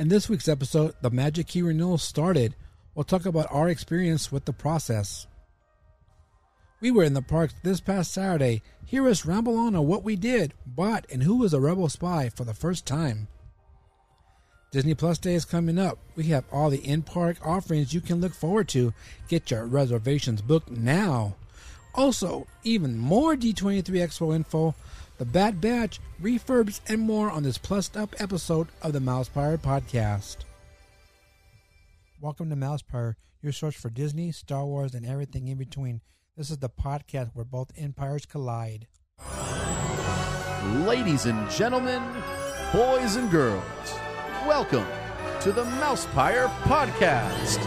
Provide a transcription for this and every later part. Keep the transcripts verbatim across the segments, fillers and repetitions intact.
In this week's episode, the Magic Key Renewal started. We'll talk about our experience with the process. We were in the parks this past Saturday. Hear us ramble on on what we did, bought, and who was a rebel spy for the first time. Disney Plus Day is coming up. We have all the in-park offerings you can look forward to. Get your reservations booked now. Also, even more D twenty-three Expo info, The Bad Batch, refurbs, and more on this plussed-up episode of the Mouse Power Podcast. Welcome to Mouse Power, your source for Disney, Star Wars, and everything in between. This is the podcast where both empires collide. Ladies and gentlemen, boys and girls, welcome to the Mouse Power Podcast.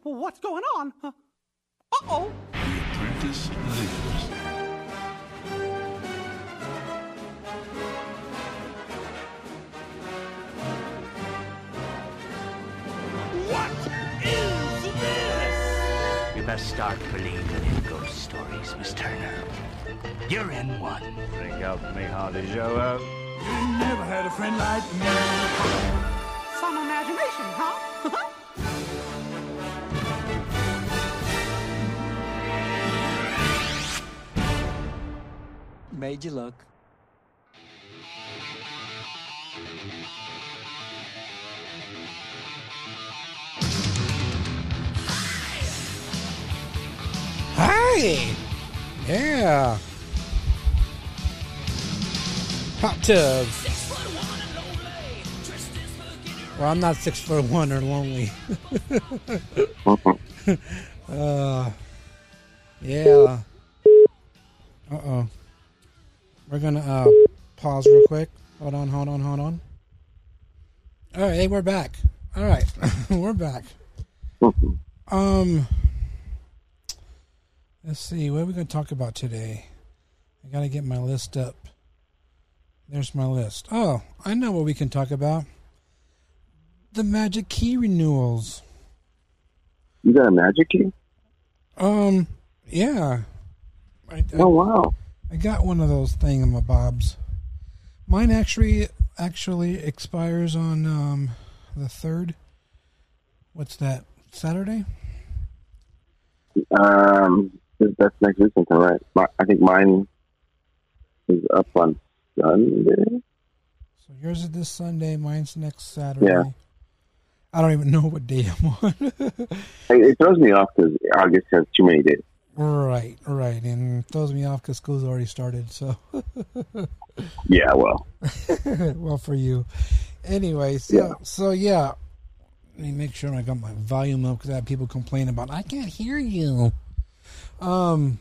What's going on? Uh oh! The apprentice lives. What is this? You best start believing in ghost stories, Miss Turner. You're in one. Think of me, Hardy Joe. You never had a friend like me. Some imagination, huh? Made you look. Hi! Yeah! Hot tub. Well, I'm not six foot one or lonely. uh, yeah. Uh-oh. We're going to uh, pause real quick. Hold on, hold on, hold on. All right, hey, we're back. All right, we're back. Um, Let's see, what are we going to talk about today? I got to get my list up. There's my list. Oh, I know what we can talk about. The Magic Key renewals. You got a Magic Key? Um, yeah. I, I, oh, wow. I got one of those thingamabobs. Mine actually actually expires on um, the third. What's that? Saturday? Um, that's next week, right? I think mine is up on Sunday. So yours is this Sunday. Mine's next Saturday. Yeah. I don't even know what day I'm on. It throws me off because August has too many days. Right, right, and it throws me off because school's already started, so... yeah, well. well, for you. Anyway, so, yeah. so, yeah, let me make sure I got my volume up because I have people complain about, I can't hear you. Um,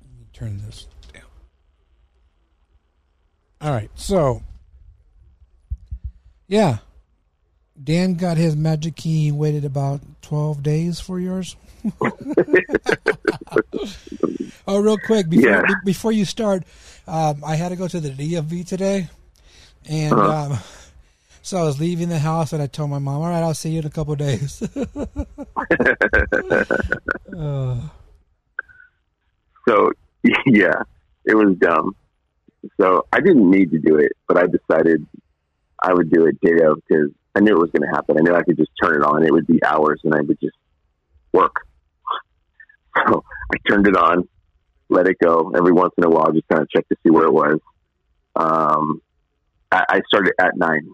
Let me turn this down. All right, so, yeah, Dan got his magic key and waited about twelve days for yours. oh, real quick, before, yeah. b- before you start, um, I had to go to the D M V today. And uh-huh. um, so I was leaving the house and I told my mom, all right, I'll see you in a couple of days. uh. So, yeah, it was dumb. So I didn't need to do it, but I decided I would do it day of because I knew it was going to happen. I knew I could just turn it on. It would be hours and I would just work. So I turned it on, let it go. Every once in a while, just kind of check to see where it was. Um, I, I started at nine,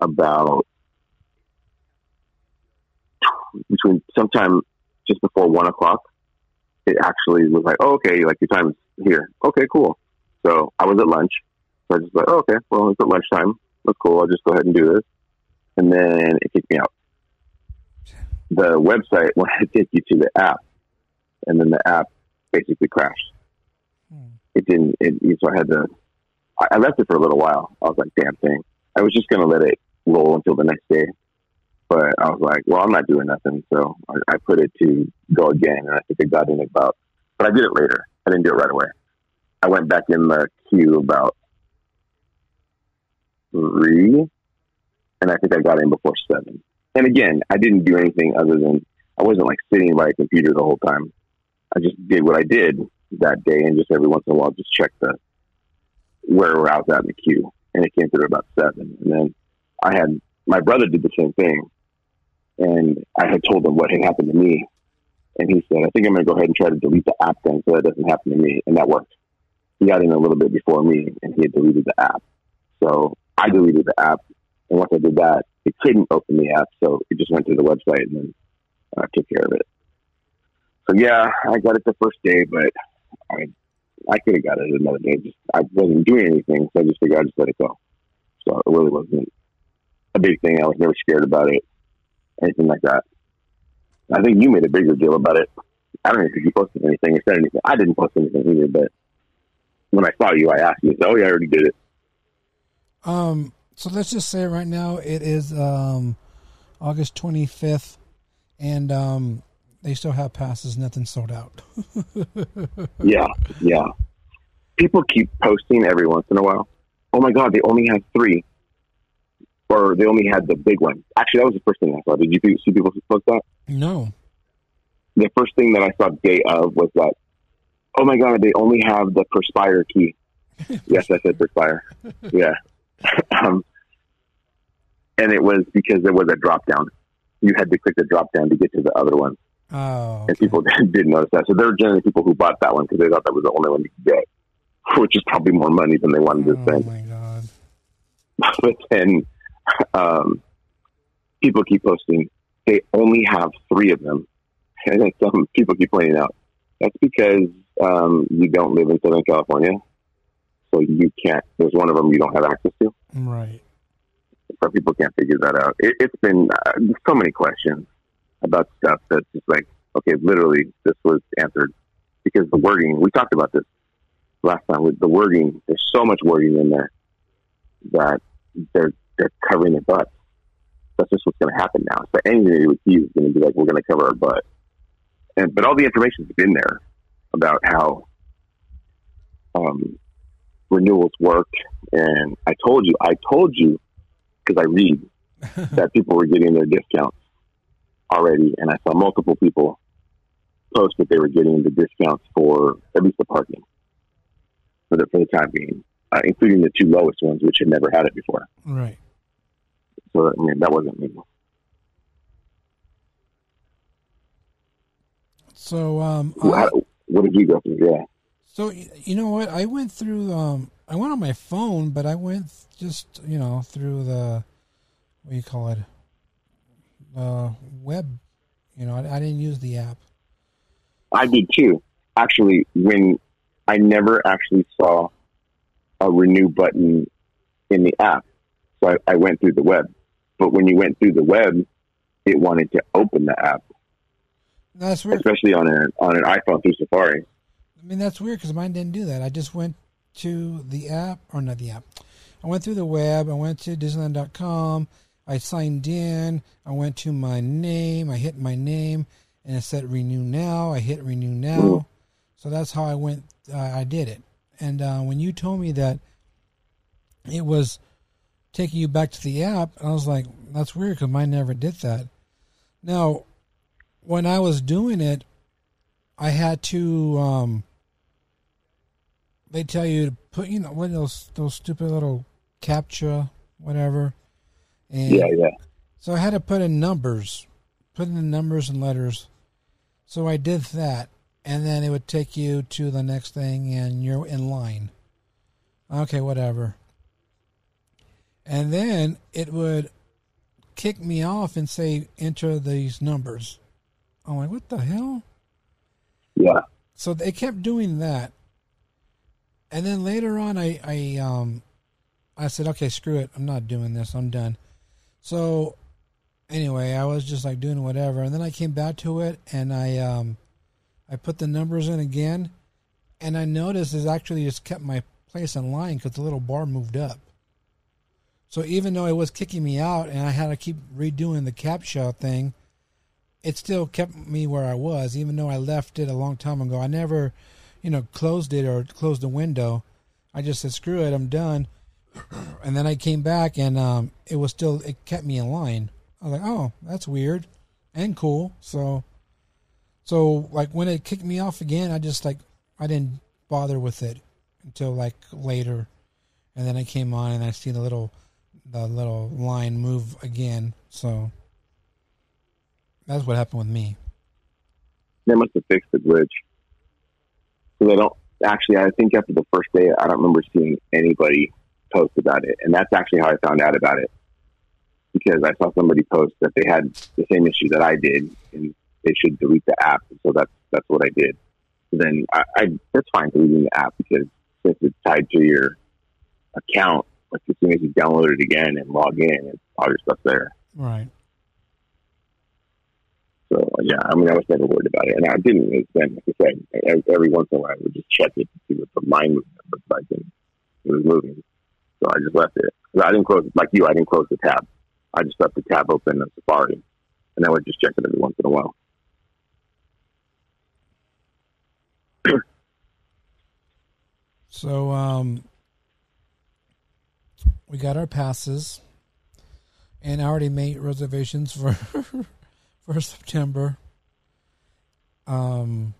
about between sometime just before one o'clock. It actually was like, oh, okay, like your time's here. Okay, cool. So I was at lunch. So I just like, oh, okay, well, it's at lunchtime. That's cool. I'll just go ahead and do this. And then it kicked me out. The website wanted to take you to the app, and then the app basically crashed. Hmm. It didn't. It, so I had to. I left it for a little while. I was like, "Damn thing!" I was just gonna let it roll until the next day, but I was like, "Well, I'm not doing nothing." So I, I put it to go again, and I think it got in about. But I did it later. I didn't do it right away. I went back in the queue about three, and I think I got in before seven. And again, I didn't do anything other than, I wasn't like sitting by a computer the whole time. I just did what I did that day, and just every once in a while, just check the where we're out at in the queue. And it came through about seven. And then I had, my brother did the same thing. And I had told him what had happened to me. And he said, I think I'm going to go ahead and try to delete the app thing so that doesn't happen to me. And that worked. He got in a little bit before me, and he had deleted the app. So I deleted the app. And once I did that, it couldn't open the app. So it just went to the website, and then I took care of it. So yeah, I got it the first day, but I I could have got it another day. Just, I wasn't doing anything, so I just figured I'd just let it go. So it really wasn't a big thing. I was never scared about it, anything like that. I think you made a bigger deal about it. I don't know if you posted anything or said anything. I didn't post anything either, but when I saw you, I asked you, oh yeah, I already did it. Um, so let's just say right now it is um, August twenty-fifth, and um, they still have passes. Nothing sold out. yeah, yeah. People keep posting every once in a while. Oh my God, they only have three, or they only had the big one. Actually, that was the first thing I saw. Did you see people post that? No. The first thing that I saw day of was that, oh my God, they only have the Perspire key. Yes, I said Perspire. Yeah. um, and it was because there was a drop down. You had to click the drop down to get to the other one. Oh, okay. And people didn't notice that. So there were generally people who bought that one because they thought that was the only one you could get, which is probably more money than they wanted to spend. Oh, my God. But then um, people keep posting, they only have three of them. And then some people keep pointing out, that's because um, you don't live in Southern California, so you can't, there's one of them you don't have access to. Right. So people can't figure that out. It, it's been uh, so many questions about stuff that's just like, okay, literally this was answered because the wording, we talked about this last time with the wording, there's so much wording in there that they're, they're covering their butt. That's just what's going to happen now. So anything to do with you is going to be like, we're going to cover our butt. And, but all the information's been there about how um, renewals work. And I told you, I told you, because I read that people were getting their discounts already, and I saw multiple people post that they were getting the discounts for at least the parking for the, for the time being, uh, including the two lowest ones, which had never had it before. Right. So I mean, that wasn't me. So um, I, what did you go through? Yeah. So you know what? I went through. Um, I went on my phone, but I went just you know through the what do you call it? Uh, web, you know, I, I didn't use the app. I did too. Actually, when I never actually saw a renew button in the app, so I, I went through the web. But when you went through the web, it wanted to open the app. That's weird, especially on an on an iPhone through Safari. I mean, that's weird because mine didn't do that. I just went to the app, or not the app. I went through the web. I went to Disneyland dot com. I signed in, I went to my name, I hit my name, and it said renew now, I hit renew now. Mm. So that's how I went, uh, I did it. And uh, when you told me that it was taking you back to the app, I was like, that's weird because mine never did that. Now, when I was doing it, I had to, um, they tell you to put, you know, what those, those stupid little CAPTCHA, whatever. And yeah, yeah. So I had to put in numbers, put in the numbers and letters. So I did that, and then it would take you to the next thing, and you're in line. Okay, whatever. And then it would kick me off and say, enter these numbers. I'm like, what the hell? Yeah. So they kept doing that. And then later on, I, I, um, I said, okay, screw it. I'm not doing this. I'm done. So anyway, I was just like doing whatever. And then I came back to it and I, um, I put the numbers in again. And I noticed it's actually just kept my place in line because the little bar moved up. So even though it was kicking me out and I had to keep redoing the CAPTCHA thing, it still kept me where I was, even though I left it a long time ago. I never, you know, closed it or closed the window. I just said, screw it. I'm done. And then I came back, and um, it was still, it kept me in line. I was like, oh, that's weird and cool. So, so like when it kicked me off again, I just like, I didn't bother with it until like later. And then I came on and I see the little, the little line move again. So that's what happened with me. They must have fixed the glitch. So they don't actually, I think after the first day, I don't remember seeing anybody post about it. And that's actually how I found out about it, because I saw somebody post that they had the same issue that I did and they should delete the app. And so that's, that's what I did. So then I, I, that's fine deleting the app, because since it's tied to your account, like as soon as you download it again and log in, it's all your stuff there. Right. So yeah, I mean, I was never worried about it, and I didn't. It's been, like I said, every once in a while I would just check it to see what the line movement looked like, and it was moving. So I just left it. So I didn't close it like you. I didn't close the tab. I just left the tab open in Safari, and I would just check it every once in a while. So um, we got our passes, and I already made reservations for. For September. Um,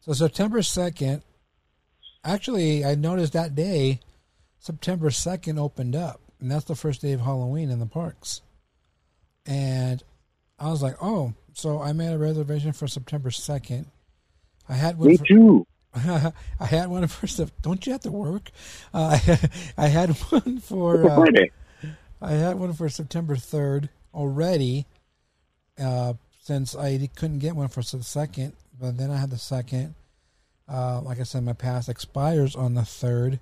so September second, actually I noticed that day, September second opened up, and that's the first day of Halloween in the parks. And I was like, oh, so I made a reservation for September second. I had one. Me for, too. I had one for, don't you have to work? Uh, I had one for, uh, I had one for September third already. Uh, since I couldn't get one for the second, but then I had the second. Uh, like I said, my pass expires on the third,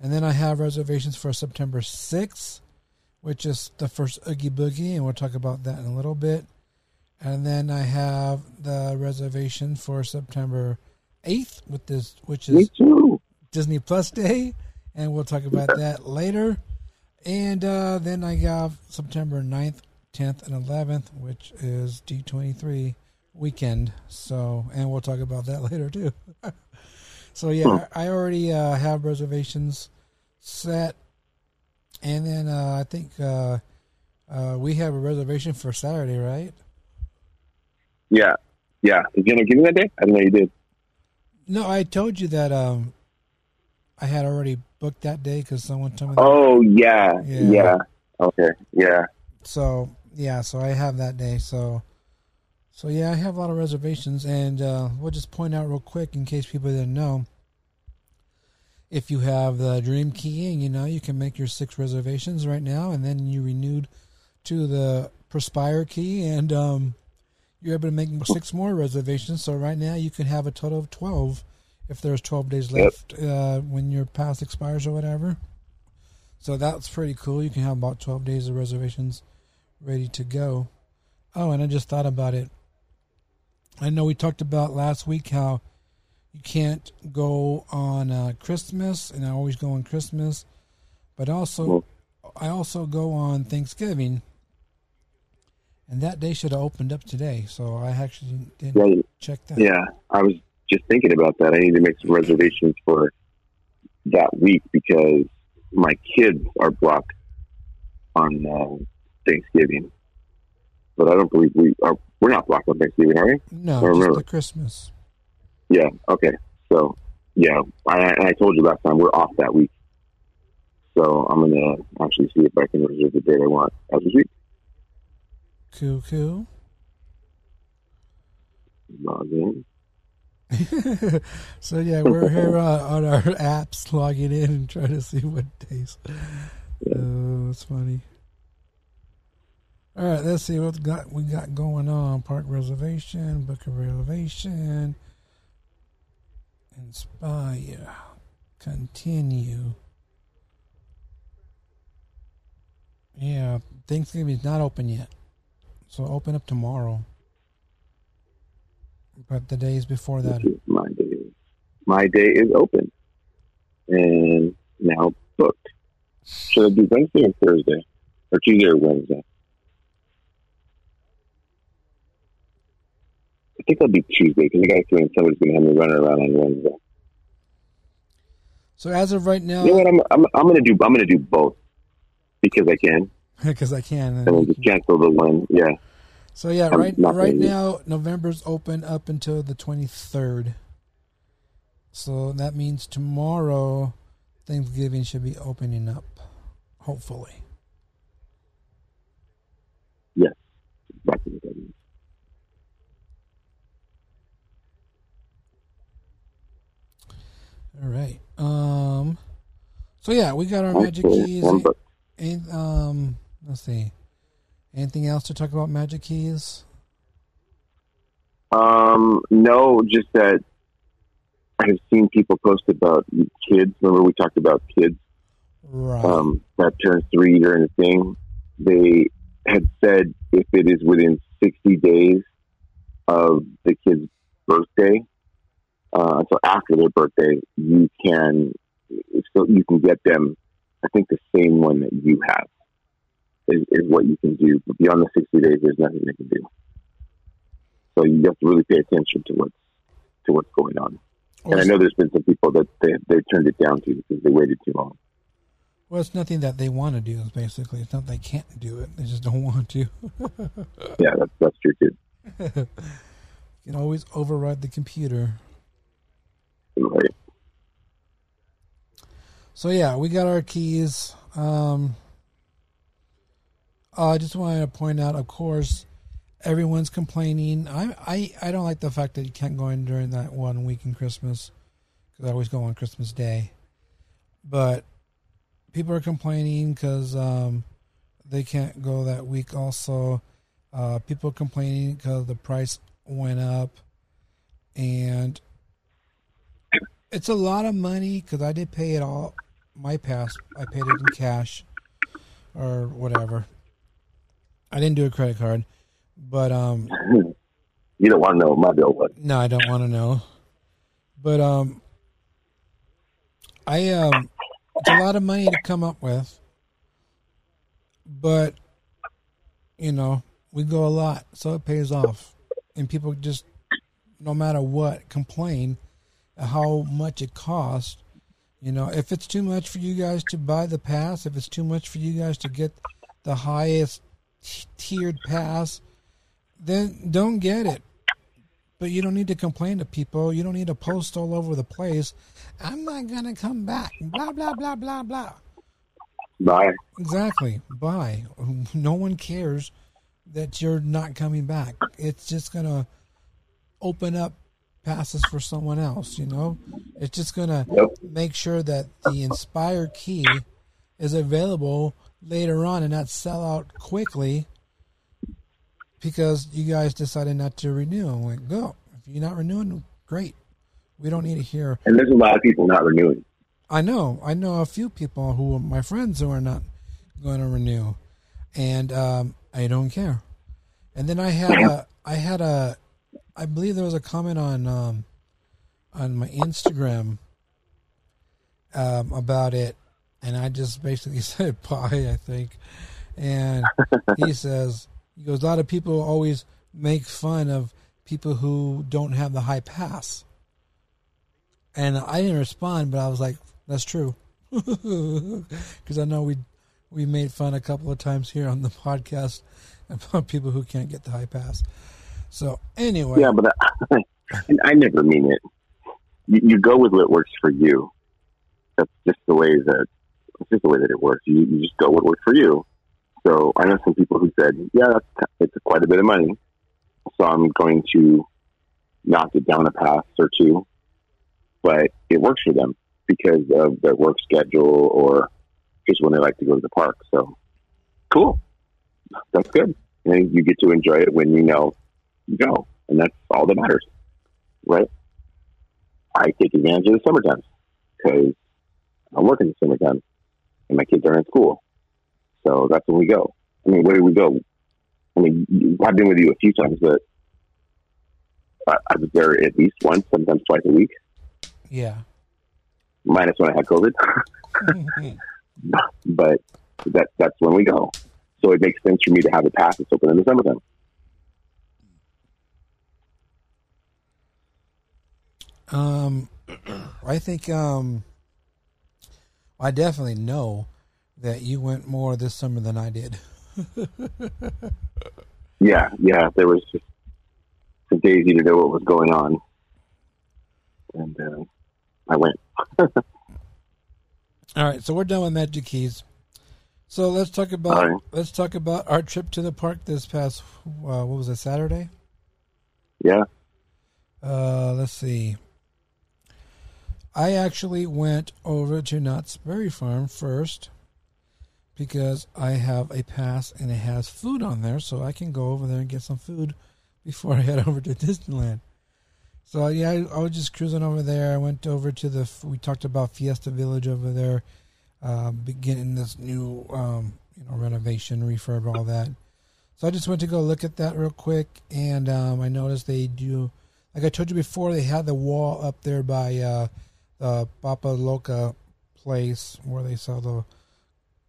and then I have reservations for September sixth, which is the first Oogie Boogie, and we'll talk about that in a little bit. And then I have the reservation for September eighth, with this, which is Disney Plus Day, and we'll talk about that later. And uh, then I got September ninth. tenth and eleventh, which is D twenty-three weekend. So, and we'll talk about that later too. So yeah, I already uh, have reservations set. And then uh, I think uh, uh, we have a reservation for Saturday, right? Yeah. Yeah. Did you give me that day? I know you did. No, I told you that um, I had already booked that day because someone told me that. Oh, yeah. Yeah. Yeah. Okay. Yeah. So, yeah, so I have that day. So, so yeah, I have a lot of reservations. And uh, we'll just point out real quick, in case people didn't know, if you have the Dream Key in, you know, you can make your six reservations right now. And then you renewed to the Perspire Key, and um, you're able to make six more reservations. So right now you can have a total of twelve if there's twelve days left uh, when your pass expires or whatever. So that's pretty cool. You can have about twelve days of reservations ready to go. Oh, and I just thought about it. I know we talked about last week how you can't go on uh, Christmas, and I always go on Christmas, but also I also go on Thanksgiving, and that day should have opened up today, so I actually didn't well, check that. Yeah, I was just thinking about that. I need to make some reservations for that week, because my kids are blocked on uh, Thanksgiving, but I don't believe we are. We're not blocked on Thanksgiving, are we? No, just remember. The Christmas. Yeah. Okay. So, yeah, I, I told you last time we're off that week, so I'm gonna actually see if I can reserve the date I want as a week. Cool, cool. Log in. So yeah, we're here uh, on our apps, logging in and trying to see what days. Oh, it's funny. All right, let's see what got we got going on. Park reservation, book a reservation, inspire, continue. Yeah, Thanksgiving's not open yet, so open up tomorrow. But the days before that, my day, my day is open and now booked. Should I do Wednesday or Thursday, or Tuesday or Wednesday? I think I'll do Tuesday because I got a feeling somebody's going to have me running around on Wednesday. So as of right now, you know what? I'm I'm, I'm gonna do I'm gonna do both because I can. Because I can. And, and then just cancel the one. Yeah. So yeah, I'm right right now November's open up until the twenty-third. So that means tomorrow Thanksgiving should be opening up, hopefully. Yes. Exactly. All right. Um, so yeah, we got our magic keys. And, um, let's see. Anything else to talk about magic keys? Um, no, just that I've seen people post about kids. Remember we talked about kids, right? Um, that turn three during the thing. They had said if it is within sixty days of the kid's birthday, Uh, so after their birthday, you can so you can get them, I think, the same one that you have is, is what you can do. But beyond the sixty days, there's nothing they can do. So you have to really pay attention to what's, to what's going on. Awesome. And I know there's been some people that they, they turned it down to because they waited too long. Well, it's nothing that they want to do, basically. It's not they can't do it. They just don't want to. Yeah, that's, that's true, too. You can always override the computer. Right. So yeah, we got our keys. Um, I just wanted to point out, of course, everyone's complaining. I I, I don't like the fact that you can't go in during that one week in Christmas because I always go on Christmas Day. But people are complaining because um, they can't go that week. Also, uh, people are complaining because the price went up and. It's a lot of money because I did pay it all. My pass, I paid it in cash or whatever. I didn't do a credit card, but um, you don't want to know what my bill was. No, I don't want to know. But um, I um, it's a lot of money to come up with, but you know we go a lot, so it pays off, and people just no matter what complain. How much it costs, you know, if it's too much for you guys to buy the pass, if it's too much for you guys to get the highest tiered pass, then don't get it. But you don't need to complain to people. You don't need to post all over the place. I'm not going to come back. Blah, blah, blah, blah, blah. Bye. Exactly. Bye. No one cares that you're not coming back. It's just going to open up passes for someone else, you know? It's just going to yep. make sure that the Inspire key is available later on and not sell out quickly because you guys decided not to renew. And went, go. If you're not renewing, great. We don't need to hear. And there's a lot of people not renewing. I know. I know a few people who are my friends who are not going to renew. And um, I don't care. And then I had a, I had a, I believe there was a comment on um, on my Instagram um, about it, and I just basically said "bye," I think. And he says, he goes, a lot of people always make fun of people who don't have the high pass. And I didn't respond, but I was like, that's true. Because I know we we made fun a couple of times here on the podcast about people who can't get the high pass. So anyway, yeah, but I, and I never mean it. You, you go with what works for you. That's just the way that it's just the way that it works. You, you just go with what works for you. So I know some people who said, "Yeah, that's it's quite a bit of money, so I'm going to knock it down a pass or two." But it works for them because of their work schedule or just when they like to go to the park. So cool, that's good, and you get to enjoy it when you know. Go, and that's all that matters, right? I take advantage of the summertime because I work in the summertime and my kids are in school, so that's when we go. I mean, where do we go? I mean, I've been with you a few times, but I, I was there at least once, sometimes twice a week. Yeah, minus when I had COVID, mm-hmm. but that that's when we go. So it makes sense for me to have a pass that's open in the summertime. Um, I think um, I definitely know that you went more this summer than I did. yeah, yeah. There was just a daisy to know what was going on. And uh, I went. All right, so we're done with Magic Keys. So let's talk about right. let's talk about our trip to the park this past uh, what was it Saturday? Yeah. Uh, let's see. I actually went over to Knott's Berry Farm first because I have a pass and it has food on there, so I can go over there and get some food before I head over to Disneyland. So yeah, I, I was just cruising over there. I went over to the we talked about Fiesta Village over there. Uh, beginning this new um, you know, renovation, refurb, all that. So I just went to go look at that real quick, and um, I noticed they do, like I told you before, they had the wall up there by uh, the Papa Loca place where they sell the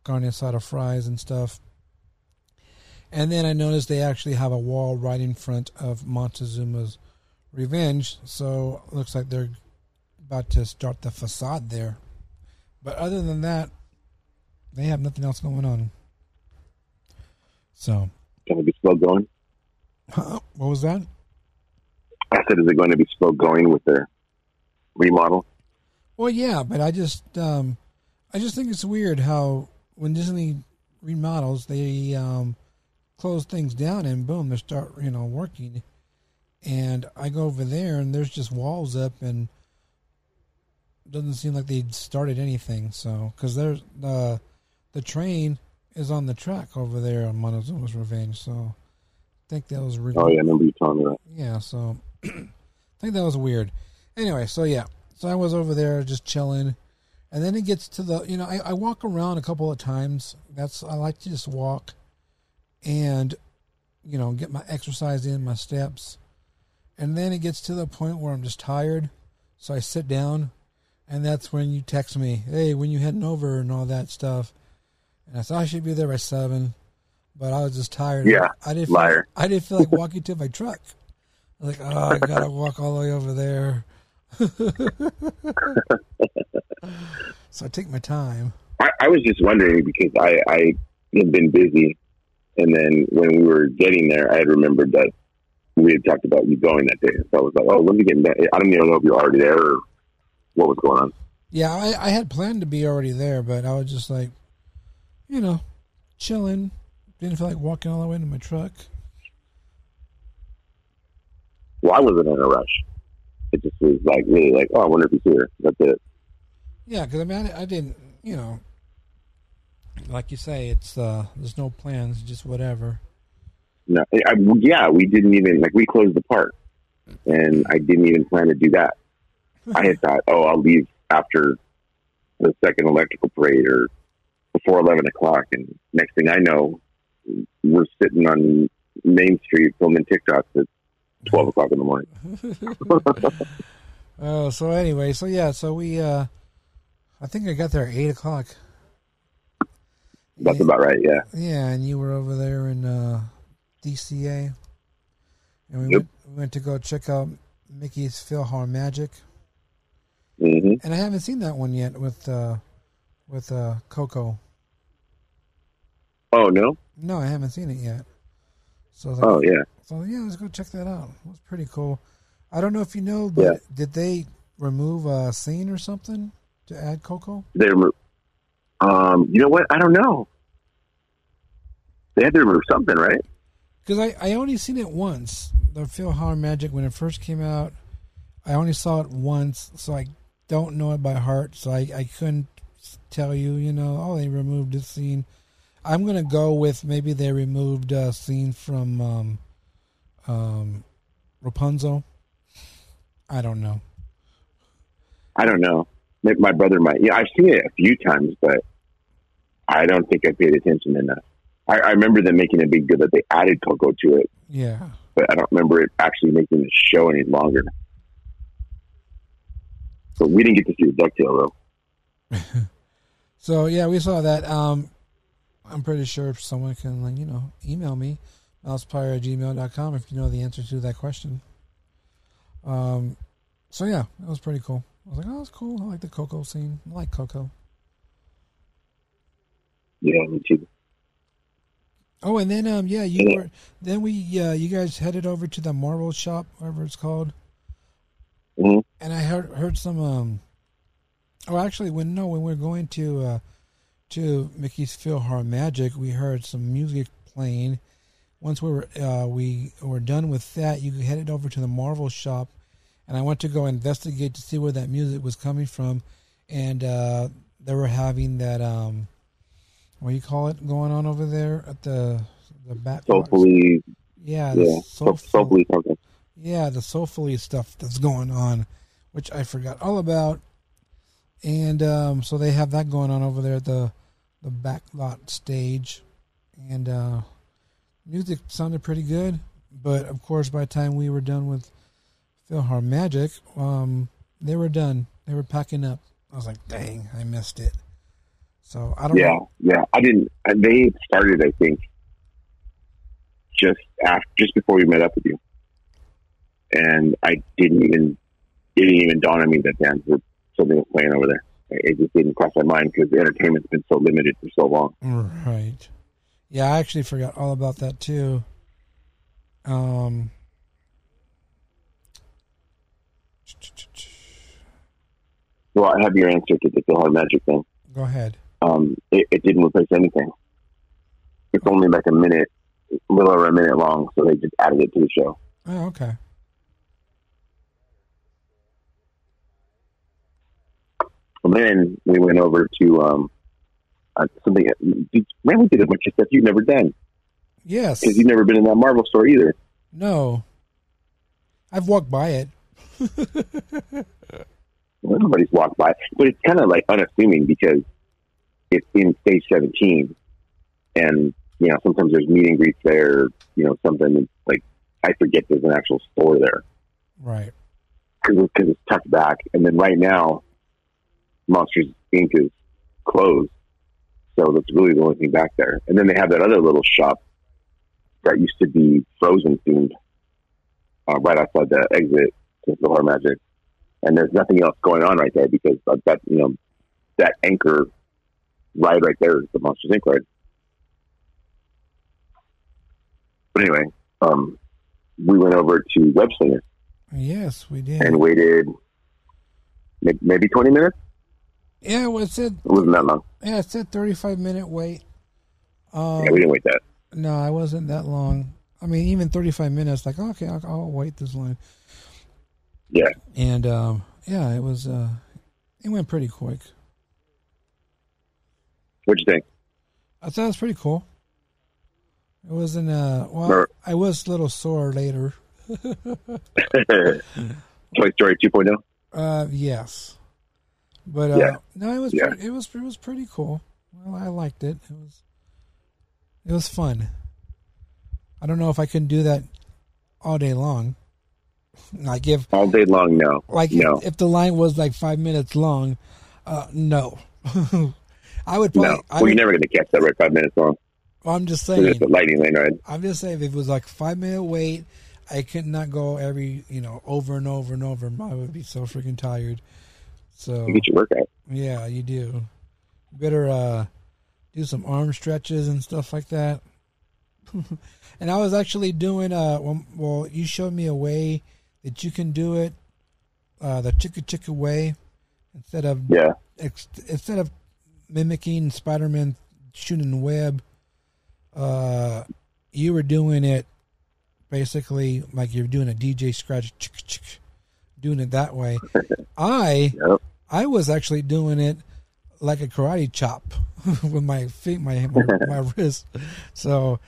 carne asada fries and stuff. And then I noticed they actually have a wall right in front of Montezuma's Revenge, so it looks like they're about to start the facade there. But other than that, they have nothing else going on. So, going to be slow going. Huh? What was that? I said, is it going to be slow going with their remodel? Well, yeah, but I just, um, I just think it's weird how when Disney remodels, they um, close things down and boom, they start, you know, working. And I go over there and there's just walls up and. Doesn't seem like they started anything, so because there's uh, the train is on the track over there on Montezuma's Revenge, so I think that was really. Oh yeah, I remember you telling me that. Yeah, so I think that was weird. Anyway, so yeah, so I was over there just chilling, and then it gets to the you know I, I walk around a couple of times. That's I like to just walk, and you know get my exercise in, my steps, and then it gets to the point where I'm just tired, so I sit down. And that's when you text me, hey, when you heading over and all that stuff. And I said, I should be there by seven. But I was just tired. Yeah, I didn't liar. Feel, I didn't feel like walking to my truck. I was like, oh, I got to walk all the way over there. So I take my time. I, I was just wondering because I, I had been busy. And then when we were getting there, I had remembered that we had talked about you going that day. So I was like, oh, let me get back. I don't even know if you're already there or what was going on. Yeah, I, I had planned to be already there, but I was just like, you know, chilling. Didn't feel like walking all the way to my truck. Well, I wasn't in a rush. It just was like, really like, oh, I wonder if he's here. That's it. Yeah, because I mean, I, I didn't, you know, like you say, it's, uh, there's no plans, just whatever. No, I, yeah, we didn't even, like, we closed the park, and I didn't even plan to do that. I had thought, oh, I'll leave after the second electrical parade or before eleven o'clock. And next thing I know, we're sitting on Main Street filming TikToks at twelve o'clock in the morning. Oh, so anyway, so yeah, so we, uh, I think I got there at eight o'clock. That's and, about right, yeah. Yeah, and you were over there in uh, D C A. And we, yep. went, we went to go check out Mickey's PhilharMagic. Mm-hmm. And I haven't seen that one yet with uh, with uh, Coco. Oh no! No, I haven't seen it yet. So I was like, oh yeah. So yeah, let's go check that out. It was pretty cool. I don't know if you know, but yeah. Did they remove a scene or something to add Coco? They remove. Um, you know what? I don't know. They had to remove something, right? Because I, I only seen it once. The PhilharMagic when it first came out. I only saw it once, so I don't know it by heart, so I, I couldn't tell you, you know, oh, they removed this scene. I'm going to go with maybe they removed a scene from um, um, Rapunzel. I don't know. I don't know. Maybe my brother might. Yeah, I've seen it a few times, but I don't think I paid attention enough. I, I remember them making a big deal that they added Coco to it. Yeah. But I don't remember it actually making the show any longer. So we didn't get to see the ducktail, though. So, yeah, we saw that. Um, I'm pretty sure if someone can, like, you know, email me, mousepire at gmail dot com, if you know the answer to that question. Um, So, yeah, that was pretty cool. I was like, oh, that's cool. I like the Coco scene. I like Coco. you don't need to. Oh, and then um, yeah, you were. Then we uh, you guys headed over to the Marvel shop, whatever it's called. Mm-hmm. And I heard heard some. Um, oh, actually, when no, when we were going to uh, to Mickey's PhilharMagic, we heard some music playing. Once we were uh, we were done with that, you headed over to the Marvel shop, and I went to go investigate to see where that music was coming from, and uh, they were having that um, what do you call it going on over there at the the back. Soulfully, yeah, the yeah, soulfully, soulfully okay. yeah, the soulfully stuff that's going on, which I forgot all about, and um, so they have that going on over there at the the back lot stage, and. Uh, Music sounded pretty good, but of course, by the time we were done with PhilharMagic, um, they were done. They were packing up. I was like, "Dang, I missed it." So I don't. Yeah, know. yeah, I didn't. They started, I think, just after, just before we met up with you, and I didn't even it didn't even dawn on me that damn, something was playing over there. It just didn't cross my mind because the entertainment's been so limited for so long. Right. Yeah, I actually forgot all about that too. Um, well, I have your answer to the PhilharMagic thing. Go ahead. Um, it, it didn't replace anything. It's oh. only like a minute, a little over a minute long, so they just added it to the show. Oh, okay. And then we went over to... Um, Uh, something man, we did a bunch of stuff you've never done. Yes, because you've never been in that Marvel store either. No, I've walked by it. Well, everybody's walked by it, but it's kind of like unassuming because it's in stage seventeen, and you know sometimes there's meet and greets there. You know something like I forget there's an actual store there, right? Because it's tucked back, and then right now, Monsters Incorporated is closed. So that's really the only thing back there. And then they have that other little shop that used to be Frozen themed uh, right outside the exit to PhilharMagic. And there's nothing else going on right there because that, you know, that anchor ride right there is the Monsters Incorporated ride. But anyway, um, we went over to Web Slinger. Yes, we did. And waited maybe twenty minutes. Yeah, well, it said... It wasn't that long. Yeah, it said thirty-five minute wait. Um, yeah, we didn't wait that. No, it wasn't that long. I mean, even thirty-five minutes, like, oh, okay, I'll, I'll wait this line. Yeah. And, um, yeah, it was... Uh, it went pretty quick. What'd you think? I thought it was pretty cool. It wasn't... Uh, well, or, I was a little sore later. Toy Story two point oh? Uh, yes. But uh, yeah. no, it was yeah. pretty, it was it was pretty cool. Well, I liked it. It was it was fun. I don't know if I can do that all day long. Like if all day long, no. Like no. If, if the line was like five minutes long, uh, no. I would. Probably, no, well, I would, you're never going to catch that right five minutes long. Well, I'm just saying. It's a lightning lane ride. I'm just saying, if it was like five minute wait, I could not go every you know over and over and over. I would be so freaking tired. So you get your workout. Yeah, you do. You better uh, do some arm stretches and stuff like that. And I was actually doing, uh, well, you showed me a way that you can do it, uh, the chicka chicka way, instead of yeah. ex- instead of mimicking Spider-Man shooting the web, uh, you were doing it basically like you're doing a D J scratch chicka chicka. Doing it that way. I yep. I was actually doing it like a karate chop with my feet, my my, my wrist. So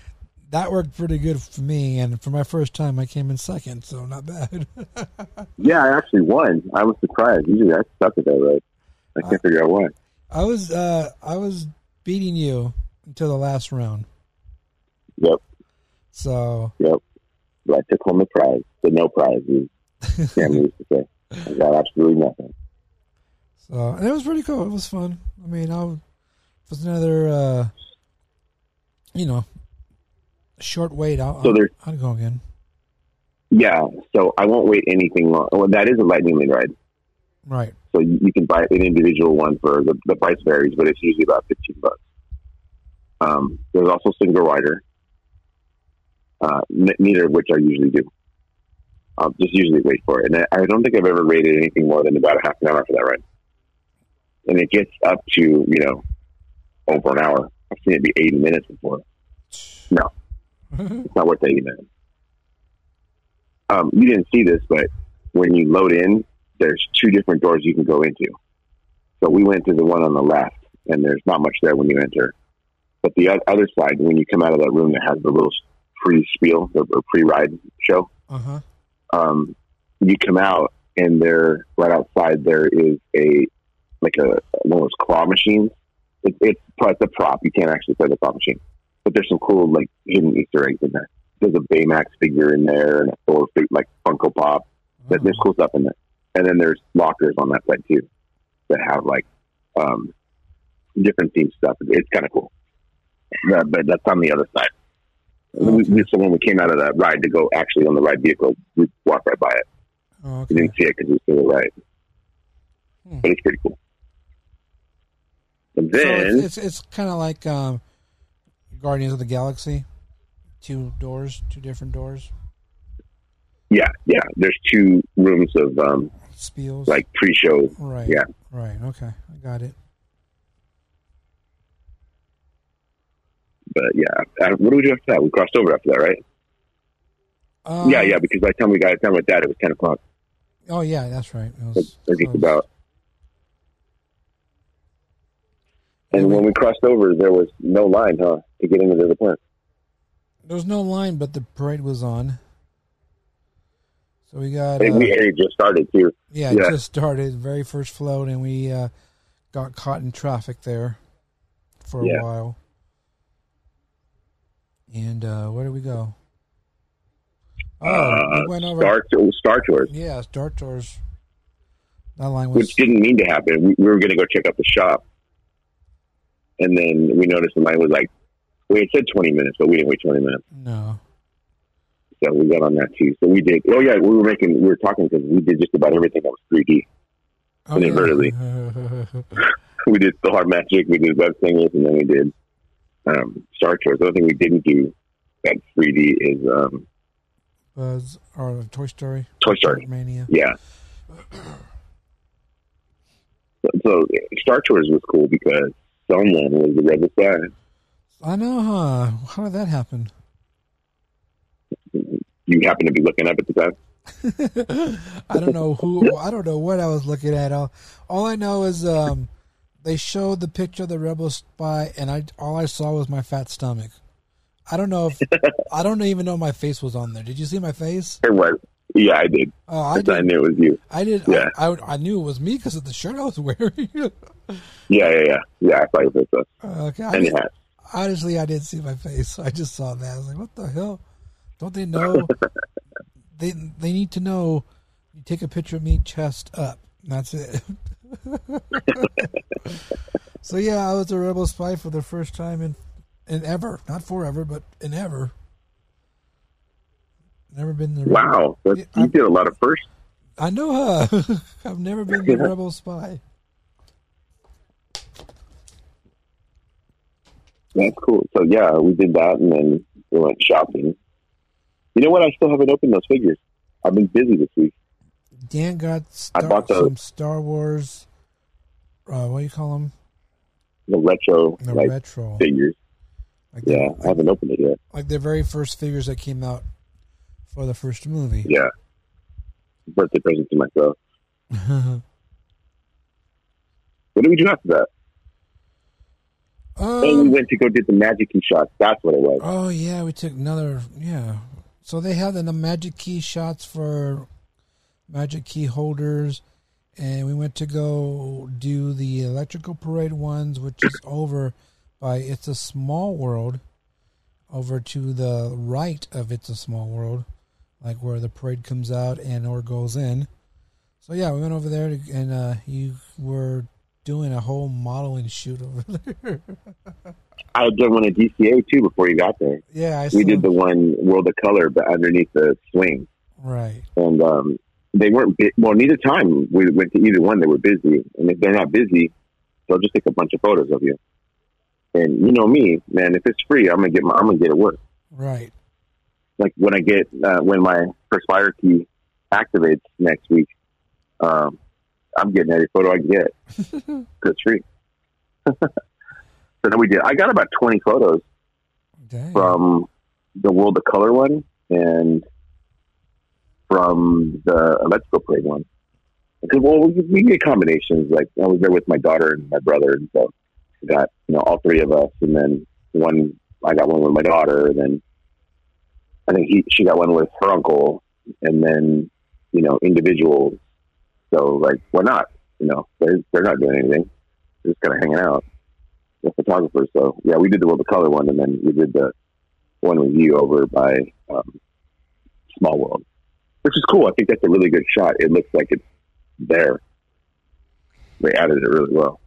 that worked pretty good for me. And for my first time, I came in second, so not bad. Yeah, I actually won. I was surprised. Usually, I suck at that, right? I can't I, figure out why. I was uh, I was beating you until the last round. Yep. So. Yep. Well, I took home the prize. The no prize is. Can't lose today. I got absolutely nothing. So, and it was pretty cool. It was fun. I mean, I would, it was another, uh, you know, short wait. I'll, so there's, I'll, I'll go again. Yeah, so I won't wait anything long. Well, that is a lightning lane ride. Right. So you, you can buy an individual one for the, the price varies, but it's usually about fifteen bucks. Um, there's also single rider, uh, n- neither of which I usually do. I'll just usually wait for it. And I, I don't think I've ever rated anything more than about a half an hour for that ride. And it gets up to, you know, over an hour. I've seen it be eighty minutes before. No. It's not worth eighty minutes. Um, you didn't see this, but when you load in, there's two different doors you can go into. So we went to the one on the left, and there's not much there when you enter. But the other side, when you come out of that room that has the little pre-spiel, or pre-ride show, uh-huh. um, you come out, and there, right outside, there is a like a one of those claw machines. It, it's, it's a prop. You can't actually play the claw machine. But there's some cool like hidden Easter eggs in there. There's a Baymax figure in there, and a Thor figure, like Funko Pop. Oh. There's cool stuff in there. And then there's lockers on that side, too, that have, like, um, different themed stuff. It's kind of cool. Uh, but that's on the other side. Oh, we, okay. So when we came out of that ride to go actually on the ride vehicle, we walked right by it. Oh, okay. We didn't see it because we still were right. Hmm. But it's pretty cool. And then... So it's it's, it's kind of like um, Guardians of the Galaxy. Two doors, two different doors. Yeah, yeah. There's two rooms of um, spiels, like pre-show. Right. Yeah. Right. Okay, I got it. But yeah, what do we do after that? We crossed over after that, right? Um, yeah, yeah. Because by the time we got done with that, it was ten o'clock. Oh yeah, that's right. It was, I think about. And anyway, when we crossed over, there was no line, huh, to get into the park. There was no line, but the parade was on. So we got... And we, uh, it just started, too. Yeah, yeah, it just started. Very first float, and we uh, got caught in traffic there for a yeah. while. And uh, where did we go? Oh, uh, we went over... Star, Star Tours. Yeah, Star Tours. That line was... Which didn't mean to happen. We, we were going to go check out the shop. And then we noticed the line was like... We had said twenty minutes, but we didn't wait twenty minutes. No. So we got on that too. So we did. Oh yeah, we were making. We were talking because we did just about everything that was three D. Oh, inadvertently, yeah. We did PhilharMagic. We did web singers, and then we did um, Star Tours. The only thing we didn't do that three D is um, Buzz or Toy Story. Toy Story Mania. Yeah. so, so Star Tours was cool because someone was the rebel side. I know, huh? How did that happen? You happen to be looking up at the time? I don't know who, I don't know what I was looking at. All, all I know is um, they showed the picture of the Rebel Spy, and I all I saw was my fat stomach. I don't know if, I don't even know my face was on there. Did you see my face? It was. Yeah, I did. Oh, I, did. I knew it was you. I did. Yeah. I, I, I knew it was me because of the shirt I was wearing. yeah, yeah, yeah. Yeah, I thought it was us. Uh, okay. And the hat. Honestly, I didn't see my face. I just saw that. I was like, what the hell? Don't they know? they they need to know. You take a picture of me chest up. That's it. So, yeah, I was a rebel spy for the first time in, in ever. Not forever, but in ever. Never been the rebel. Wow. You I, did a lot of firsts. I know, huh? I've never been the rebel spy. That's cool. So, yeah, we did that, and then we went shopping. You know what? I still haven't opened those figures. I've been busy this week. Dan got Star, I bought those, some Star Wars, uh, what do you call them? The retro, the like, retro. figures. Like yeah, the, I haven't opened it yet. Like the very first figures that came out for the first movie. Yeah. Birthday present to myself. What did we do after that? Um, and we went to go do the magic key shots. That's what it was. Oh, yeah. We took another, yeah. So they have the, the magic key shots for magic key holders. And we went to go do the electrical parade ones, which is over by It's a Small World, over to the right of It's a Small World, like where the parade comes out and or goes in. So, yeah, we went over there to, and uh, you were... doing a whole modeling shoot over there. I did one at D C A too before you got there. Yeah, I we did the one World of Color, but underneath the swing. Right. And um, they weren't bu- well. Neither time we went to either one, they were busy. And if they're not busy, they'll just take a bunch of photos of you. And you know me, man, if it's free, I'm gonna get my, I'm gonna get it work. Right. Like when I get, uh, when my Perspire key activates next week, um, I'm getting every photo I can get. It's free. So then we did, I got about twenty photos. Dang. From the World of Color one and from the Electrical Parade one. I said, well, we, we get combinations. Like I was there with my daughter and my brother, and so I got, you know, all three of us, and then one, I got one with my daughter, and then I think he, she got one with her uncle, and then, you know, individuals. So like, why not? You know, they're, they're not doing anything. They're just kind of hanging out. The photographer. So yeah, we did the World of Color one, and then we did the one with you over by um, Small World, which is cool. I think that's a really good shot. It looks like it's there. They added it really well.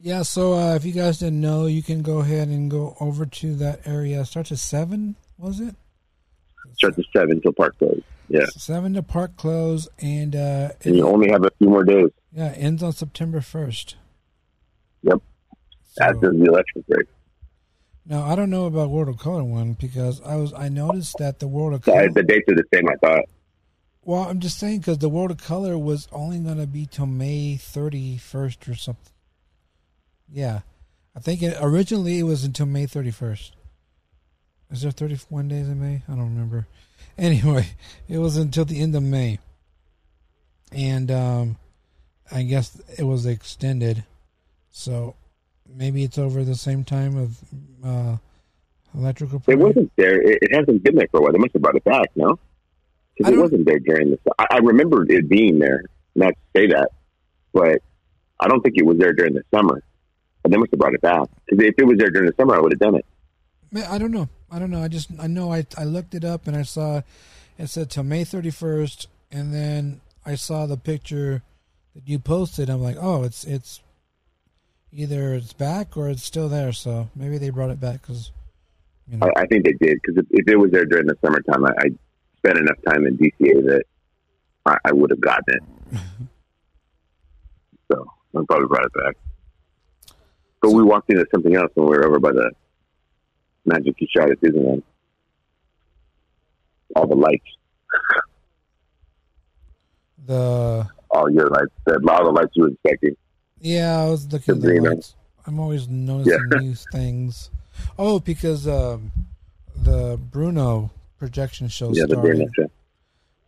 Yeah, so uh, if you guys didn't know, you can go ahead and go over to that area. Starts at seven, was it? Starts at seven till park close. Yeah, seven to park close, and, uh, and you only have a few more days. Yeah, it ends on September first. Yep. So, as does the Electric Parade. Now I don't know about World of Color one because I was I noticed that the World of Color, the dates are the same. I thought. Well, I'm just saying because the World of Color was only going to be till May thirty first or something. Yeah, I think it, originally it was until May thirty first. Is there thirty one days in May? I don't remember. Anyway, it was until the end of May, and um, I guess it was extended. So. Maybe it's over the same time of uh, Electrical Parade. It wasn't there. It, it hasn't been there for a while. They must have brought it back, no? Because it wasn't there during this. I, I remember it being there, not to say that, but I don't think it was there during the summer. And they must have brought it back. Because if it was there during the summer, I would have done it. Man, I don't know. I don't know. I just, I know I, I looked it up and I saw it said till May thirty-first. And then I saw the picture that you posted. I'm like, oh, it's, it's, either it's back or it's still there, so maybe they brought it back. Cause, you know. I, I think they did, because if, if it was there during the summertime, I, I spent enough time in D C A that I, I would have gotten it. So I probably brought it back. But so, we walked into something else when we were over by the Magic Key Shot at Disneyland. All the lights. The All your lights. The, all the lights you were expecting. Yeah, I was looking at the lights. I'm always noticing yeah. new things. Oh, because um, the Bruno projection show yeah, started. The Bruno show.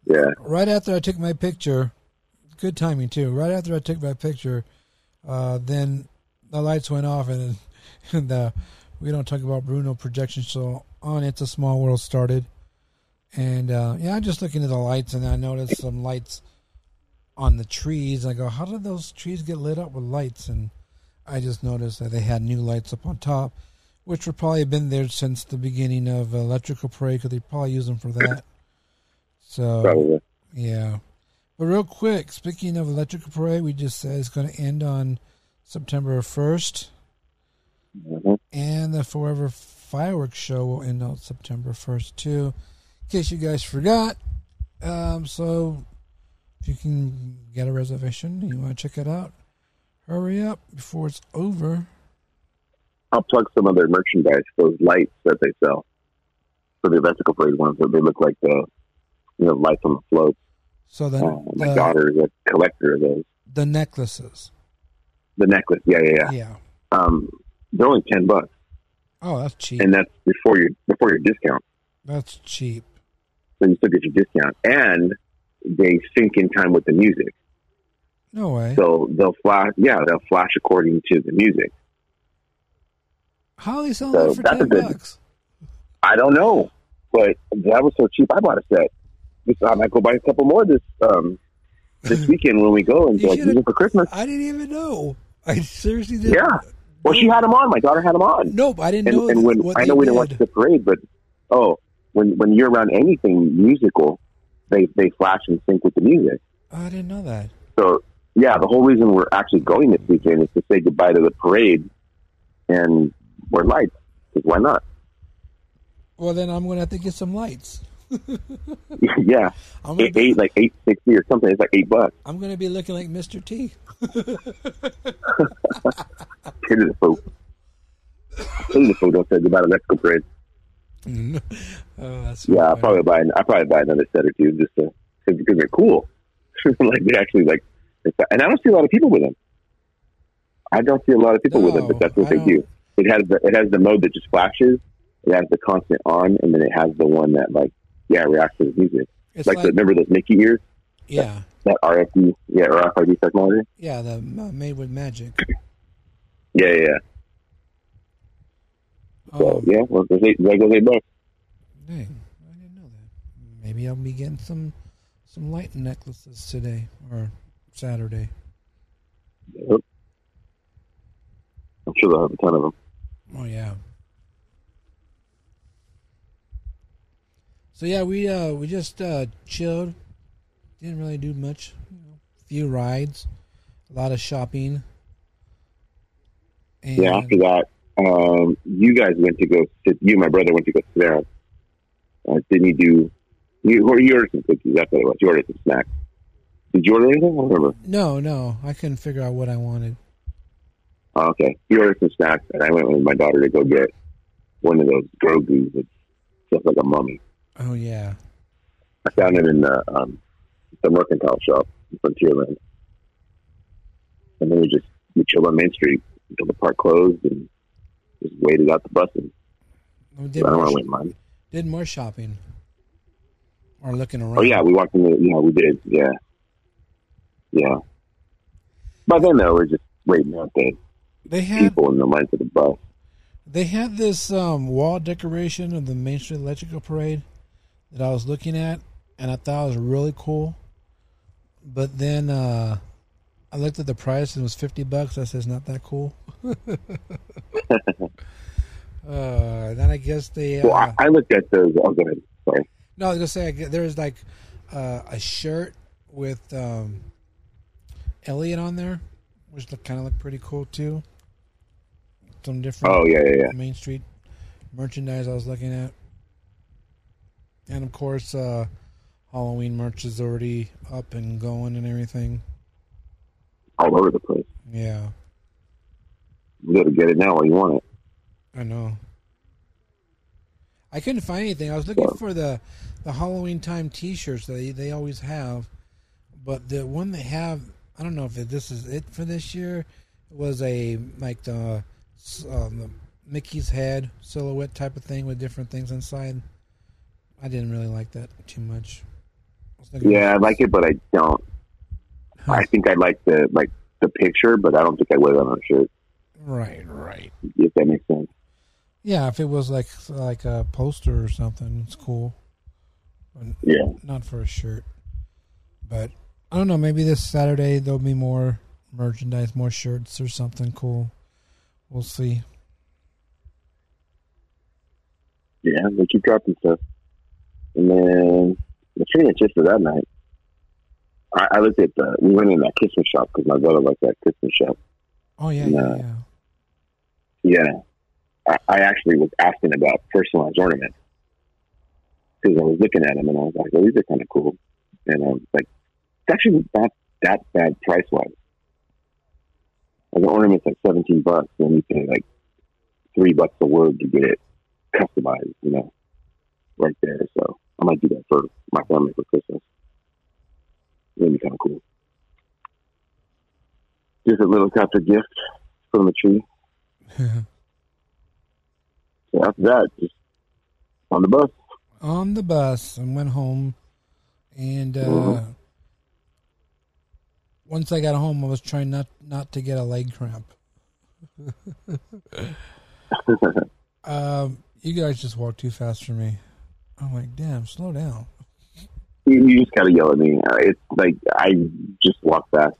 Yeah. Right after I took my picture, good timing too. Right after I took my picture, uh, then the lights went off, and, and the We Don't Talk About Bruno projection show on It's a Small World started. And uh, yeah, I'm just looking at the lights, and I noticed some lights on the trees. I go, how did those trees get lit up with lights? And I just noticed that they had new lights up on top, which would probably have been there since the beginning of Electrical Parade, because they probably use them for that. So, probably. Yeah. But real quick, speaking of Electrical Parade, we just said it's going to end on September first. Mm-hmm. And the Forever Fireworks Show will end on September first, too, in case you guys forgot. Um, so... If you can get a reservation, you want to check it out, hurry up before it's over. I'll plug some of their merchandise, those lights that they sell. For the Electrical Parade ones, so they look like the, you know, lights on the float. So then, um, my the, daughter is a collector of those. The necklaces. The necklace, yeah, yeah, yeah. Yeah. Um, they're only ten bucks. Oh, that's cheap. And that's before your before your discount. That's cheap. So you still get your discount. And they sync in time with the music. No way. So they'll flash, yeah, they'll flash according to the music. How are they selling so that for ten good, bucks? I don't know, but that was so cheap. I bought a set. I might go buy a couple more this um, this weekend when we go and go for Christmas. I didn't even know. I seriously didn't. Yeah. Well, she had them on. My daughter had them on. Nope, I didn't and, know. And that, when what I know we did. Didn't watch the parade, but oh, when when you're around anything musical. They they flash and sync with the music. I didn't know that. So, yeah, the whole reason we're actually going this weekend is to say goodbye to the parade and wear lights. Because why not? Well, then I'm going to have to get some lights. Yeah. I'm eight, be, eight, like eight sixty or something. It's like eight bucks. I'm going to be looking like Mister T. Kid is a fool. soon fognak about an Expo parade. Oh, that's yeah, funny. I'll probably buy. An, I'll probably buy another set or two just to because they're cool. Like they actually like, and I don't see a lot of people with them. I don't see a lot of people no, with them, but that's what I they don't. do. It has the it has the mode that just flashes. It has the constant on, and then it has the one that like yeah reacts to the music. It's like, like the, remember those Mickey ears? Yeah. That, that R F D, yeah, or R F I D technology. Yeah, the uh, made with magic. yeah, yeah. yeah. So, yeah, well, there's eight, there goes eight bucks. Dang, I didn't know that. Maybe I'll be getting some some light necklaces today or Saturday. Yep. I'm sure they'll have a ton of them. Oh, yeah. So, yeah, we uh, we just uh, chilled. Didn't really do much. You know, few rides, a lot of shopping. And yeah, after that. Um, you guys went to go. You and my brother went to go sit down. Uh, didn't you do? You, or you ordered some cookies. That's what it was. You ordered some snacks. Did you order anything? I don't remember. No, no. I couldn't figure out what I wanted. Oh, okay. You ordered some snacks, and I went with my daughter to go get one of those Grogu's. It's just like a mummy. Oh yeah. I found it in the um, the mercantile shop in Frontierland, and then we just we chilled on Main Street until the park closed and. Just waited out the buses. Oh, so I don't want to wait mine. Did more shopping or looking around? Oh yeah, we walked in. The, yeah, we did. Yeah, yeah. By then though, we're just waiting out there. They had people in the line for the bus. They had this um, wall decoration of the Main Street Electrical Parade that I was looking at, and I thought it was really cool. But then uh, I looked at the price and it was fifty bucks. I said, "It's not that cool." uh, then I guess they. Uh, well, I, I looked at those. Oh, go ahead. Sorry. No, I was gonna say there's like uh, a shirt with um, Elliot on there, which look, kind of looked pretty cool too. Some different. Oh yeah, yeah, yeah. Main Street merchandise I was looking at, and of course, uh, Halloween merch is already up and going and everything. All over the place. Yeah. You gotta get it now while you want it. I know. I couldn't find anything. I was looking so. for the, the Halloween time T-shirts that they, they always have, but the one they have, I don't know if this is it for this year. It was a like the, um, the Mickey's head silhouette type of thing with different things inside. I didn't really like that too much. I yeah, I like it, but I don't. Huh. I think I like the like the picture, but I don't think I wear that on a shirt. Right, right. If that makes sense. Yeah, if it was like like a poster or something, it's cool. Yeah. Not for a shirt. But I don't know, maybe this Saturday there'll be more merchandise, more shirts or something cool. We'll see. Yeah, they keep dropping stuff. And then the thing that's just for that night. I, I looked at the, we went in that Christmas shop because my brother liked that Christmas shop. Oh, yeah, and, yeah, uh, yeah. Yeah, I, I actually was asking about personalized ornaments because I was looking at them and I was like, "Oh, these are kind of cool." And I was like, "It's actually not that bad price wise." Like an ornament's like seventeen bucks, and you pay like three bucks a word to get it customized, you know, right there. So I might do that for my family for Christmas. It'd be kind of cool. Just a little type of gift from the tree. Yeah. So after that, just on the bus. On the bus, and went home. And uh, mm-hmm. once I got home, I was trying not, not to get a leg cramp. um, you guys just walked too fast for me. I'm like, damn, slow down. You, you just gotta yell at me. It's like I just walk fast.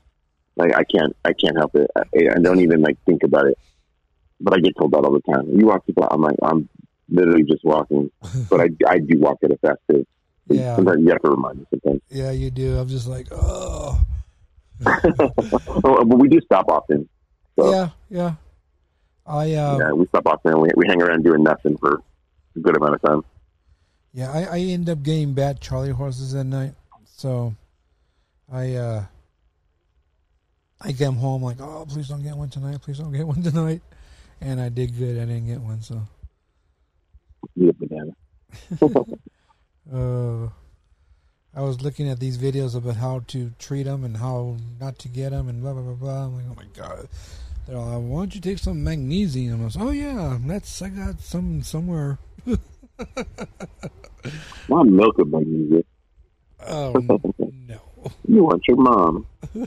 Like I can't, I can't help it. I, I don't even like think about it. But I get told that all the time. You walk people out, I'm like, I'm literally just walking. But I, I do walk at a fast pace. Yeah. Sometimes you have to remind me sometimes. Yeah, you do. I'm just like, oh. But we do stop often. So. Yeah, yeah. I uh, yeah, we stop often. And we we hang around doing nothing for a good amount of time. Yeah, I, I end up getting bad Charlie horses that night. So, I. uh I came home like, oh, please don't get one tonight. Please don't get one tonight. and I did good. I didn't get one, so. You get banana. uh, I was looking at these videos about how to treat them and how not to get them and blah, blah, blah, blah. I'm like, oh, my God. They're all, why don't you take some magnesium? I was, oh, yeah, that's, I got some somewhere. My milk is magnesium. Oh, no. You want your mom. uh,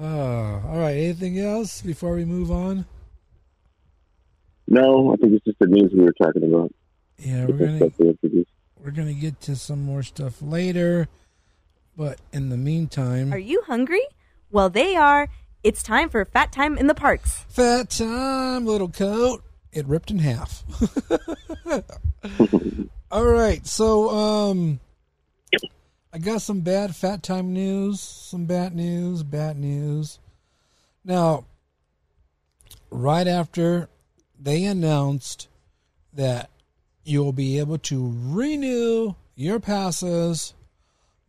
all right, anything else before we move on? No, I think it's just the news we were talking about. Yeah, we're gonna, we're gonna get to some more stuff later, but in the meantime... Are you hungry? Well, they are. It's time for Fat Time in the Parks. Fat time, little coat. It ripped in half. All right, so um, I got some bad Fat Time news, some bad news, bad news. Now, right after they announced that you'll be able to renew your passes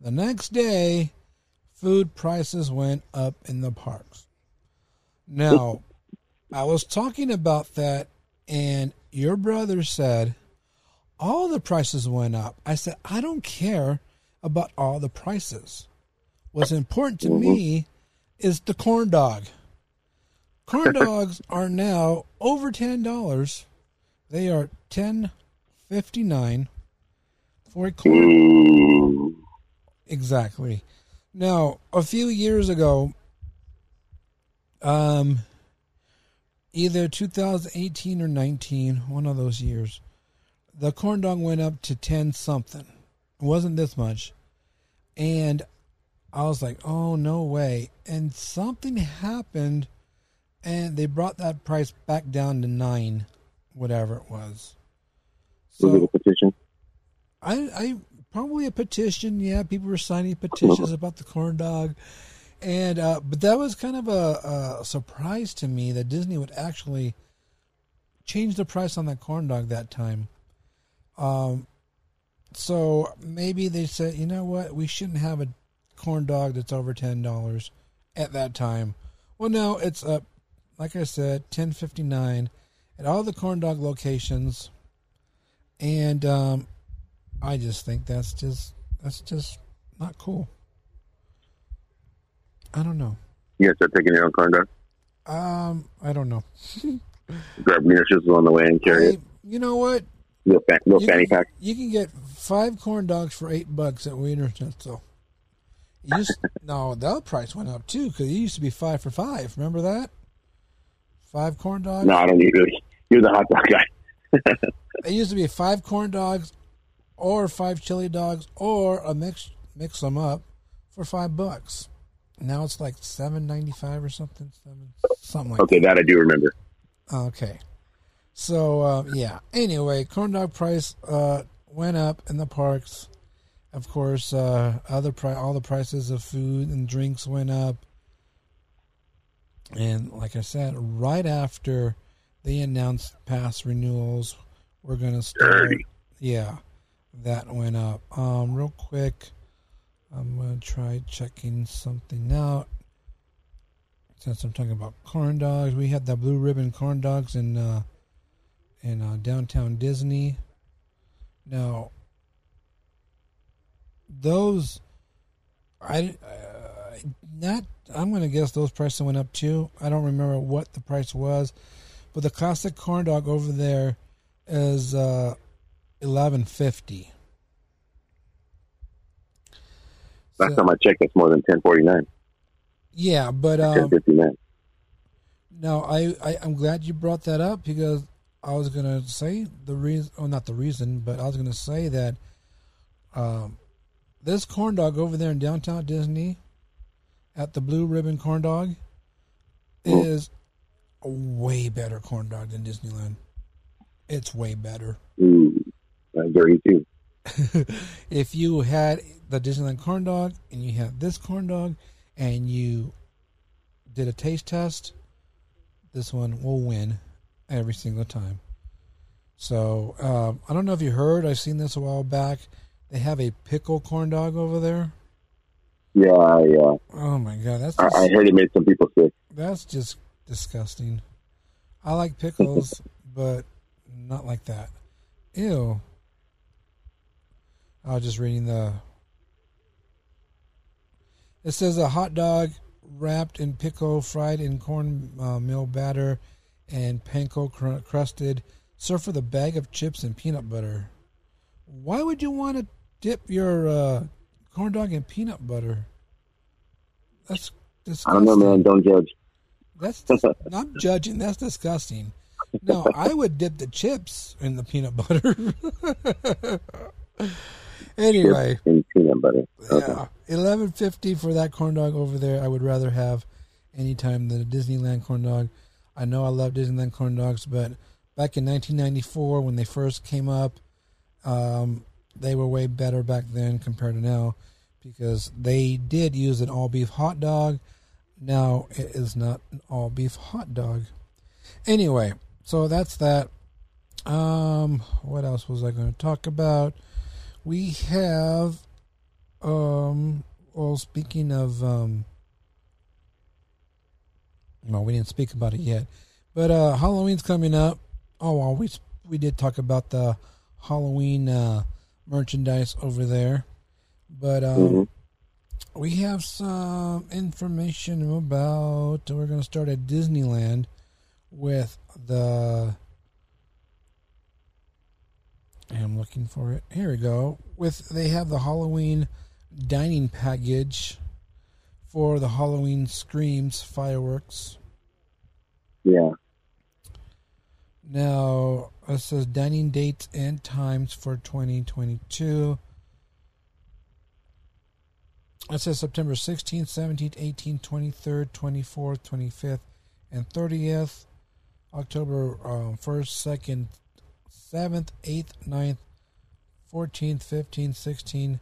the next day, food prices went up in the parks. Now, I was talking about that, and your brother said, all the prices went up. I said, I don't care about all the prices. What's important to me is the corn dog. Corn dogs are now over ten dollars. They are ten dollars. fifty-nine for a corn. Exactly. Now, a few years ago, um, either two thousand eighteen or nineteen, one of those years, the corn dog went up to ten something. It wasn't this much, and I was like, "Oh no way!" And something happened, and they brought that price back down to nine, whatever it was. So, a petition? I, I probably a petition. Yeah, people were signing petitions about the corn dog, and uh, but that was kind of a, a surprise to me that Disney would actually change the price on that corn dog that time. Um, so maybe they said, you know what, we shouldn't have a corn dog that's over ten dollars at that time. Well, now it's up, like I said, ten fifty nine at all the corn dog locations. And um, I just think that's just that's just not cool. I don't know. You guys are taking your own corn dog? Um, I don't know. Grab munitions on the way and carry I, it. You know what? Little, fa- little you fanny can, pack. You can get five corn dogs for eight bucks at Wiener Schnitzel. Used, no, that price went up too because it used to be five for five. Remember that? Five corn dogs. No, I don't need really. You're the hot dog guy. It used to be five corn dogs or five chili dogs or a mix mix them up for five bucks. Now it's like seven ninety five or something, seven something like okay, that. Okay, that I do remember. Okay. So uh, yeah. Anyway, corn dog price uh, went up in the parks. Of course, uh, other pri- all the prices of food and drinks went up. And like I said, right after they announced pass renewals were going to start. thirty. Yeah, that went up. Um, real quick, I'm going to try checking something out. Since I'm talking about corn dogs, we had the Blue Ribbon corn dogs in uh, in uh, Downtown Disney. Now, those, I uh, not. I'm going to guess those prices went up too. I don't remember what the price was. But the classic corn dog over there is uh, eleven fifty. Last so, time I checked, that's more than ten forty nine. Yeah, but um, ten fifty nine. No, I, I I'm glad you brought that up because I was gonna say the reason, oh, not the reason, but I was gonna say that um, this corn dog over there in Downtown Disney, at the Blue Ribbon corn dog, mm. is a way better corn dog than Disneyland. It's way better. Mm, I agree too. If you had the Disneyland corn dog and you had this corn dog and you did a taste test, this one will win every single time. So um, I don't know if you heard. I've seen this a while back. They have a pickle corn dog over there. Yeah, yeah. Oh my God, that's. Just, I, I heard it made some people sick. That's just disgusting. I like pickles, but not like that. Ew. I was just reading the... It says a hot dog wrapped in pickle, fried in cornmeal uh, batter, and panko cr- crusted. Served with a bag of chips and peanut butter. Why would you want to dip your uh, corn dog in peanut butter? That's disgusting. I don't know, man. Don't judge. That's dis- I'm judging. That's disgusting. No, I would dip the chips in the peanut butter. Anyway, peanut butter. Okay. Yeah, eleven fifty for that corn dog over there. I would rather have any time than a Disneyland corn dog. I know I love Disneyland corn dogs, but back in nineteen ninety four when they first came up, um, they were way better back then compared to now because they did use an all beef hot dog. Now it is not an all beef hot dog. Anyway, so that's that. Um, what else was I going to talk about? We have, um, well, speaking of, um, well, we didn't speak about it yet, but, uh, Halloween's coming up. Oh, well, we, we did talk about the Halloween, uh, merchandise over there, but, um, mm-hmm. we have some information about, we're going to start at Disneyland with the... I'm looking for it. Here we go. With they have the Halloween dining package for the Halloween Screams fireworks. Yeah. Now, it says dining dates and times for twenty twenty-two. It says September sixteenth, seventeenth, eighteenth, twenty-third, twenty-fourth, twenty-fifth, and thirtieth. October um, first, second, seventh, eighth, ninth, fourteenth, fifteenth, sixteenth,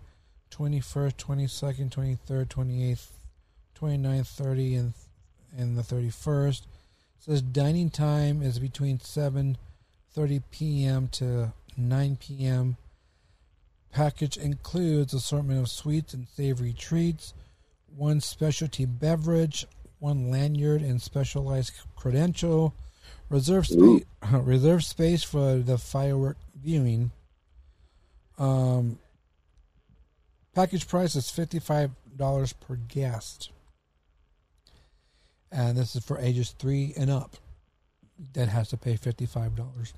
twenty-first, twenty-second, twenty-third, twenty-eighth, twenty-ninth, thirtieth, and, and the thirty-first. It says dining time is between seven thirty p.m. to nine p.m. Package includes assortment of sweets and savory treats, one specialty beverage, one lanyard and specialized credential, Reserve space, reserve space for the firework viewing. Um, package price is fifty-five dollars per guest. And this is for ages three and up. That has to pay fifty-five dollars.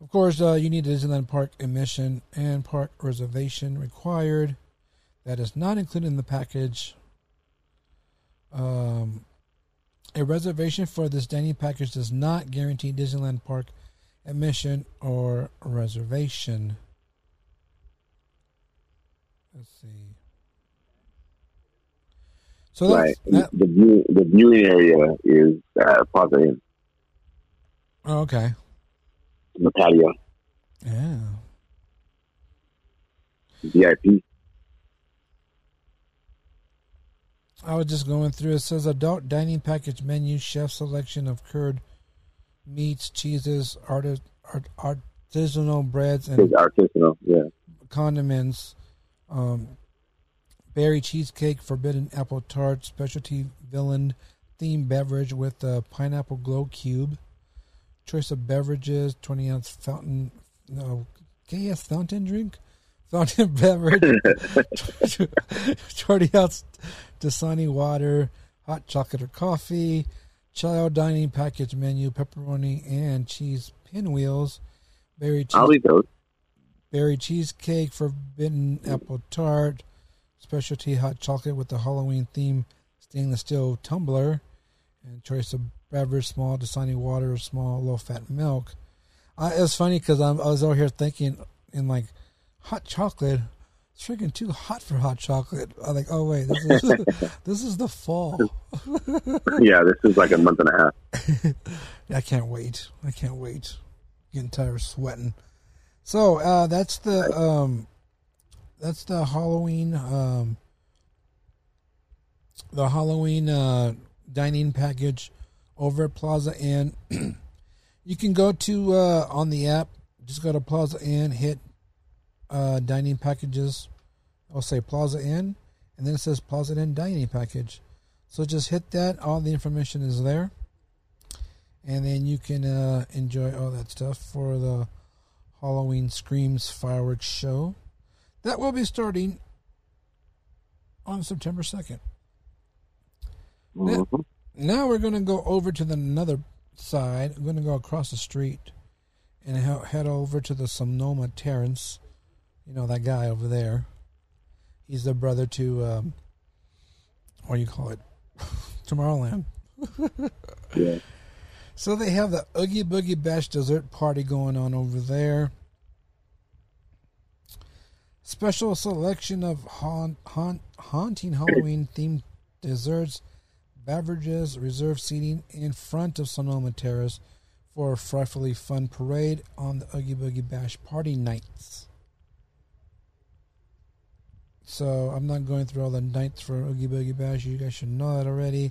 Of course, uh, you need a Disneyland Park admission and park reservation required. That is not included in the package. Um... A reservation for this dining package does not guarantee Disneyland Park admission or reservation. Let's see. So that's, right. that, the view, the viewing area is uh, Plaza Inn. Oh, okay. The patio. Yeah. V I P. I was just going through. It says adult dining package menu, chef selection of curd, meats, cheeses, artis- art- artisanal breads, and it's artisanal, yeah. condiments, um, berry cheesecake, forbidden apple tart, specialty villain themed beverage with a pineapple glow cube, choice of beverages, twenty ounce fountain, no, K S fountain drink? Fountain beverage, twenty ounce Dasani water, hot chocolate or coffee, child dining package menu, pepperoni and cheese pinwheels, berry cheese, I'll eat those. Berry cheesecake, forbidden apple tart, specialty hot chocolate with the Halloween theme stainless steel tumbler, and choice of beverage, small Dasani water, small low fat milk. I, it's funny because I was over here thinking in like hot chocolate. It's freaking too hot for hot chocolate. I'm like, oh wait, this is this is the fall. Yeah, this is like a month and a half. I can't wait. I can't wait. Getting tired of sweating. So uh, that's the um, that's the Halloween um, the Halloween uh, dining package over at Plaza Inn. You can go to uh, on the app. Just go to Plaza Inn. Hit. Uh, dining packages. I'll say Plaza Inn, and then it says Plaza Inn dining package. So just hit that. All the information is there. And then you can uh, enjoy all that stuff for the Halloween Screams fireworks show. That will be starting on September second. Mm-hmm. Now, now we're going to go over to the another side. I'm going to go across the street and head over to the Sonoma Terrace. You know, that guy over there. He's the brother to, um, what do you call it? Tomorrowland. Yeah. So they have the Oogie Boogie Bash dessert party going on over there. Special selection of haunt, haunt, haunting Halloween-themed desserts, beverages, reserved seating in front of Sonoma Terrace for a frightfully fun parade on the Oogie Boogie Bash party nights. So I'm not going through all the nights for Oogie Boogie Bash. You guys should know that already.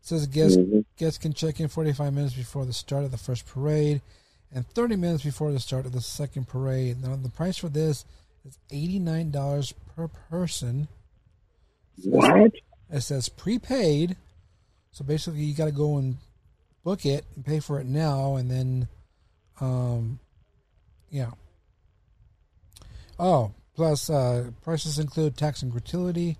Says guests, mm-hmm. guests can check in forty-five minutes before the start of the first parade and thirty minutes before the start of the second parade. Now, the price for this is eighty-nine dollars per person. What? It says prepaid. So basically, you got to go and book it and pay for it now. And then, um, yeah. Oh, plus uh, prices include tax and gratuity.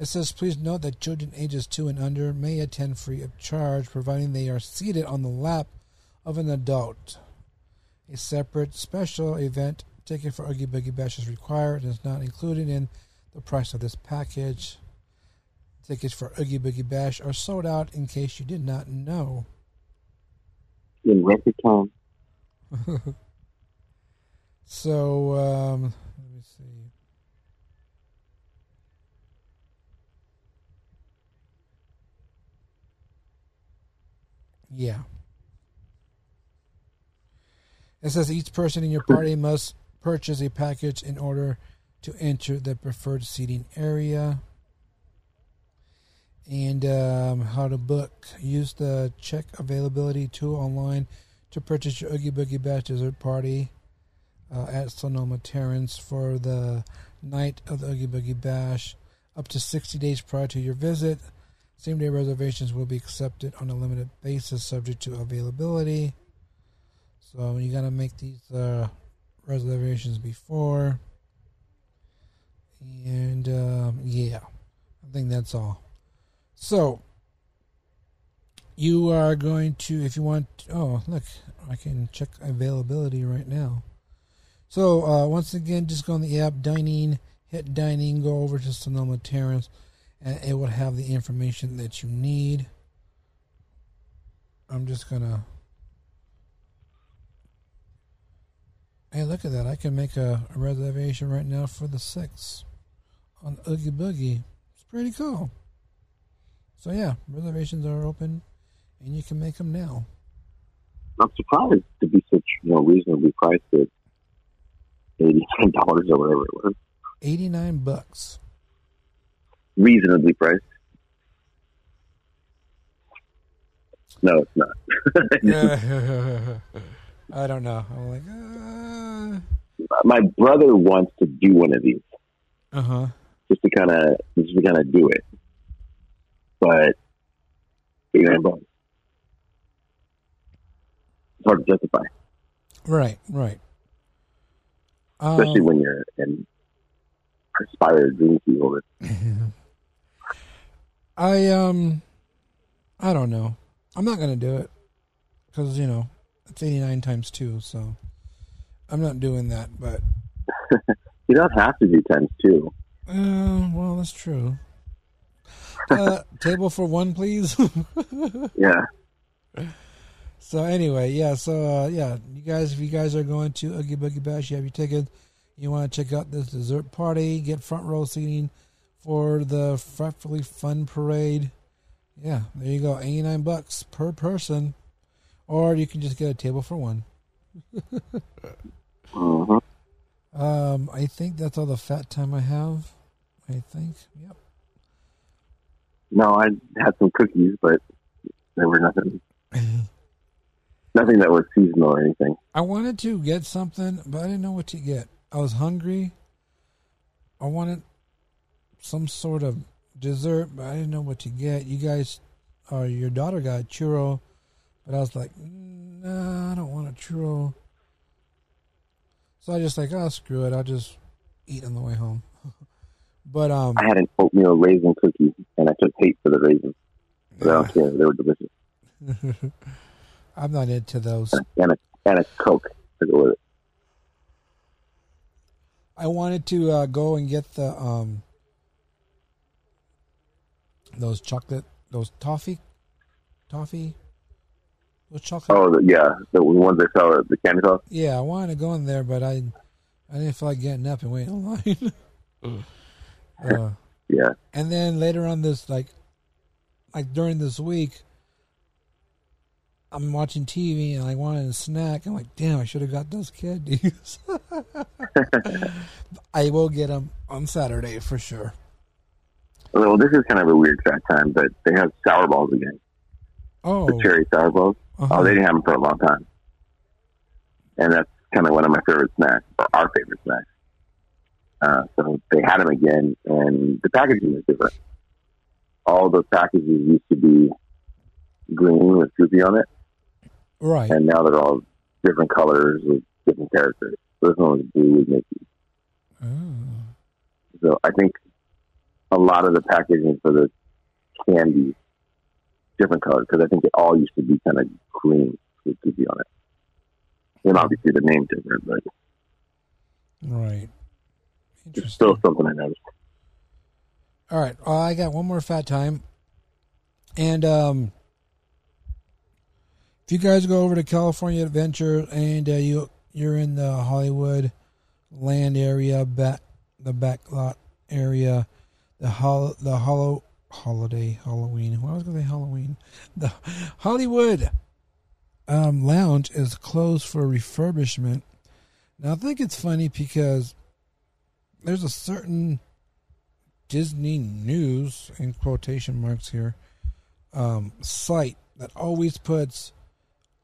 It says, please note that children ages two and under may attend free of charge, providing they are seated on the lap of an adult. A separate special event ticket for Oogie Boogie Bash is required and is not included in the price of this package. Tickets for Oogie Boogie Bash are sold out in case you did not know. In record time. So, um, let me see. Yeah. It says each person in your party must purchase a package in order to enter the preferred seating area. And um, how to book. Use the check availability tool online to purchase your Oogie Boogie Bash dessert party uh, at Sonoma Terrace for the night of the Oogie Boogie Bash up to sixty days prior to your visit. Same-day reservations will be accepted on a limited basis subject to availability. So you got to make these uh, reservations before. And, um, yeah, I think that's all. So you are going to, if you want, to, oh, look, I can check availability right now. So uh, once again, just go on the app, dining, hit dining, go over to Sonoma Terrace. And it will have the information that you need. I'm just going to... Hey, look at that. I can make a, a reservation right now for the sixth on Oogie Boogie. It's pretty cool. So, yeah, reservations are open, and you can make them now. I'm surprised to be such, you know, reasonably priced at eighty-nine dollars or whatever it was. eighty-nine bucks. Reasonably priced. No, it's not. I don't know. I'm like, uh... my brother wants to do one of these, uh huh, just to kind of just to kind of do it. But you know, it's hard to justify. Right, right. Especially um, when you're an aspired dream fielder. I um, I don't know. I'm not gonna do it because you know it's eighty-nine times two, so I'm not doing that. But you don't have to do times two. Uh, well, that's true. Uh, table for one, please. Yeah. So anyway, yeah. So uh, yeah, you guys, if you guys are going to Oogie Boogie Bash, you have your ticket. You want to check out this dessert party, get front row seating. For the frightfully fun parade. Yeah, there you go. eighty-nine bucks per person. Or you can just get a table for one. uh-huh. um, I think that's all the fat time I have. I think. Yep. No, I had some cookies, but they were nothing. nothing that was seasonal or anything. I wanted to get something, but I didn't know what to get. I was hungry. I wanted some sort of dessert, but I didn't know what to get. You guys, uh, your daughter got churro, But I was like, nah, I don't want a churro. So I just like, oh, screw it. I'll just eat on the way home. But um, I had an oatmeal raisin cookie, and I took hate for the raisins. But yeah. I don't care. They were delicious. I'm not into those. And a, and a Coke to go with it. I wanted to uh, go and get the um, those chocolate, those toffee, toffee, those chocolate. Oh, yeah, the ones that sell the candy floss. Yeah, I wanted to go in there, but I, I didn't feel like getting up and waiting in line. uh, yeah. And then later on this, like, like during this week, I'm watching T V and I wanted a snack. I'm like, damn, I should have got those candies. I will get them on Saturday for sure. Well, this is kind of a weird track time, but they have sour balls again. Oh. The cherry sour balls. Uh-huh. Oh, they didn't have them for a long time. And that's kind of one of my favorite snacks, or our favorite snacks. Uh, so they had them again, and the packaging is different. All those packages used to be green with Goofy on it. Right. And now they're all different colors with different characters. So this one was blue with Mickey. Oh. So I think a lot of the packaging for the candy different colors, because I think it all used to be kind of green with Goofy on it. And obviously the name's different, but... Right. It's still something I noticed. All right. Uh, I got one more fat time. And, um... if you guys go over to California Adventure and uh, you, you're in the Hollywood land area, back, the backlot area, the hol- the hollow holiday, Halloween. Well, I was going to say Halloween. The Hollywood um, Lounge is closed for refurbishment. Now, I think it's funny because there's a certain Disney News, in quotation marks here, um, site that always puts...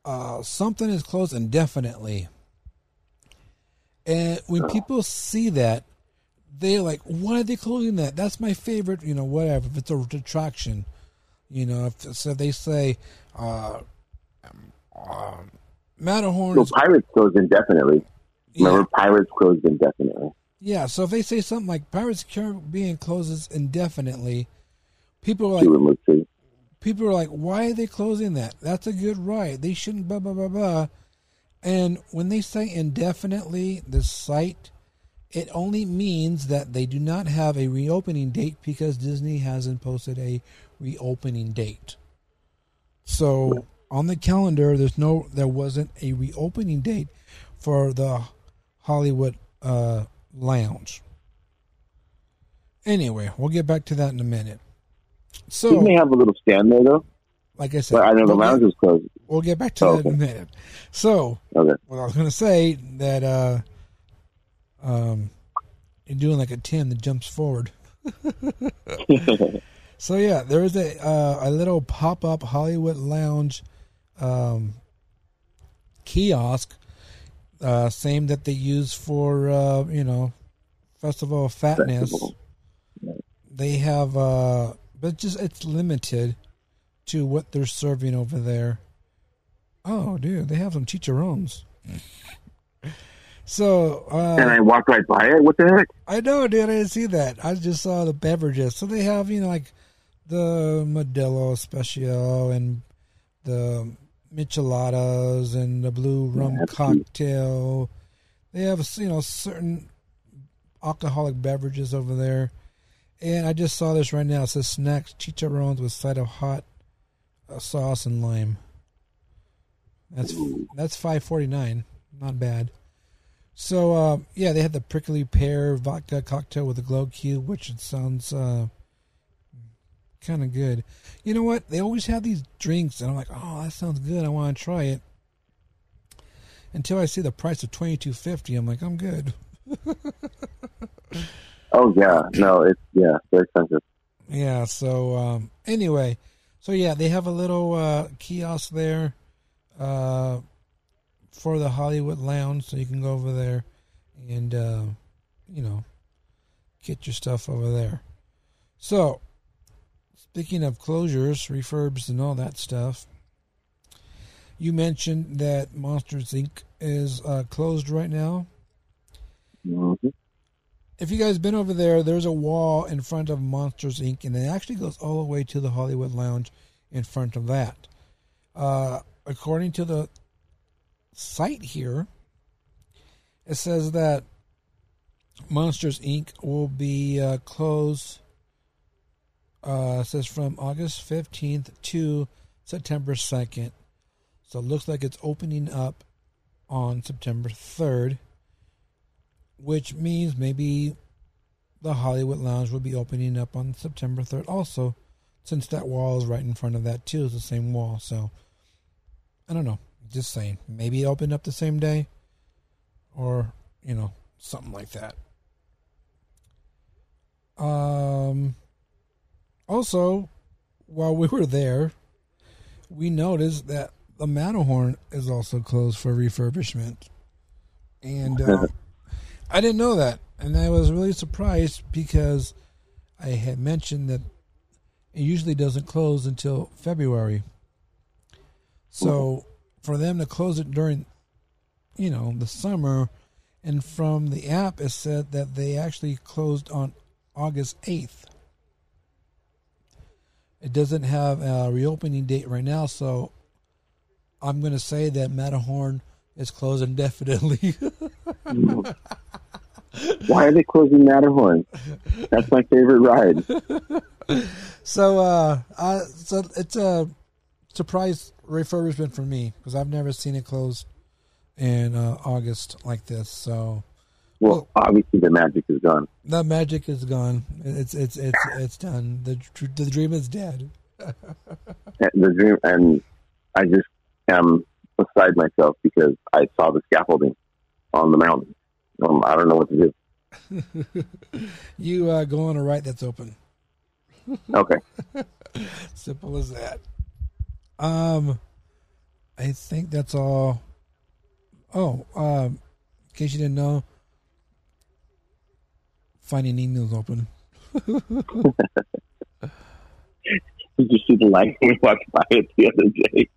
Uh, something is closed indefinitely. And when people see that, they're like, why are they closing that? That's my favorite, you know, whatever. If it's a attraction, you know, if, so they say, uh, uh, Matterhorn. Well, Pirates closed indefinitely. Yeah. Remember, Pirates closed indefinitely. Yeah, so if they say something like Pirates Caribbean closes indefinitely, people are like, people are like, why are they closing that? That's a good ride. They shouldn't blah, blah, blah, blah. And when they say indefinitely, the site, it only means that they do not have a reopening date because Disney hasn't posted a reopening date. So on the calendar, there's no, there wasn't a reopening date for the Hollywood uh, Lounge. Anyway, we'll get back to that in a minute. So, didn't they have a little stand there, though? Like I said. But I know we'll the lounge get, is closed. We'll get back to oh, that okay. in a minute. So, okay. What I was going to say, that uh, um, you're doing like a Tim that jumps forward. So, yeah, there is a uh, a little pop-up Hollywood Lounge um, kiosk, uh, same that they use for, uh, you know, Festival of Fatness. Festival. They have... Uh, But just it's limited to what they're serving over there. Oh, dude, they have some chicharrones. So uh, and I walked right by it. What the heck? I know, dude. I didn't see that. I just saw the beverages. So they have, you know, like the Modelo Especial and the micheladas and the blue rum yeah, cocktail. Cute. They have, you know, certain alcoholic beverages over there. And I just saw this right now. It says snacks, chicharrones with side of hot uh, sauce and lime. That's that's five forty-nine. Not bad. So uh, yeah, they had the prickly pear vodka cocktail with a glow cube, which it sounds uh, kind of good. You know what? They always have these drinks, and I'm like, oh, that sounds good. I want to try it. Until I see the price of twenty-two fifty, I'm like, I'm good. Oh, yeah. No, it's, yeah, very expensive. Yeah, so, um, anyway. So, yeah, they have a little uh, kiosk there uh, for the Hollywood Lounge, so you can go over there and, uh, you know, get your stuff over there. So, speaking of closures, refurbs, and all that stuff, you mentioned that Monsters Incorporated is uh, closed right now. Mm-hmm. If you guys been over there, there's a wall in front of Monsters Incorporated, and it actually goes all the way to the Hollywood Lounge in front of that. Uh, according to the site here, it says that Monsters Incorporated will be uh, closed. Uh, it says from August fifteenth to September second. So it looks like it's opening up on September third, which means maybe the Hollywood Lounge will be opening up on September third also, since that wall is right in front of that too. It's the same wall. So I don't know. Just saying. Maybe it opened up the same day or, you know, something like that. Um... Also, while we were there, we noticed that the Matterhorn is also closed for refurbishment. And uh, I didn't know that. And I was really surprised because I had mentioned that it usually doesn't close until February. So for them to close it during, you know, the summer, and from the app it said that they actually closed on August eighth. It doesn't have a reopening date right now, so I'm going to say that Matterhorn is closed indefinitely. Why are they closing Matterhorn? That's my favorite ride. So, uh, I, so it's a surprise refurbishment for me because I've never seen it closed in uh, August like this. So, well, obviously the magic is gone. The magic is gone. It's it's it's it's done. The the dream is dead. The dream, and I just am beside myself because I saw the scaffolding on the mountain. Um, I don't know what to do. You uh, go on a right that's open. Okay. Simple as that. Um, I think that's all. Oh, um, in case you didn't know, Finding Nemo's open. Did you see the line when we walked by it the other day?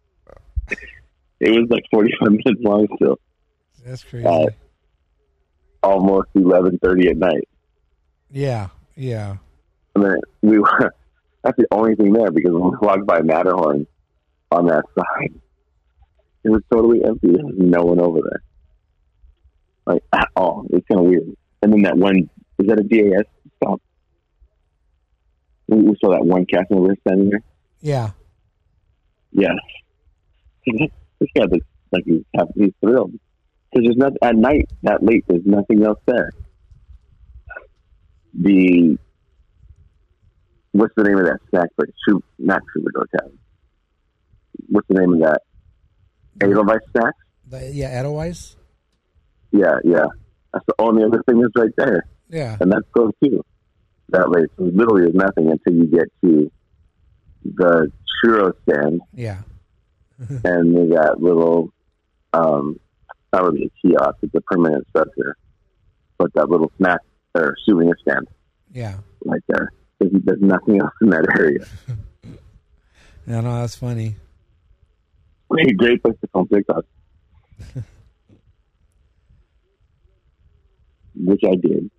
It was like forty-five minutes long still. That's crazy. Uh, almost eleven thirty at night. Yeah, yeah. And then we were. That's the only thing there because when we walked by Matterhorn on that side, it was totally empty. There was no one over there, like at all. It's kind of weird. And then that one. Is that a D A S stop? We saw that one cast member standing there. Yeah. Yeah. This guy looks like he's, he's thrilled. Because there's not at night that late. There's nothing else there. The what's the name of that snack? Like shoot, not Troubadour Tavern. What's the name of that? Adelweiss snack. The, yeah, Adelweiss. Yeah, yeah. That's the only other thing that's right there. Yeah, and that's close too. That way, so literally is nothing until you get to the churro stand. Yeah, and they got little, um, not really a kiosk; it's a permanent structure, but that little snack or souvenir stand. Yeah, right there. There's nothing else in that area. no, no, that's funny. Great, great place to film TikTok. Which I did.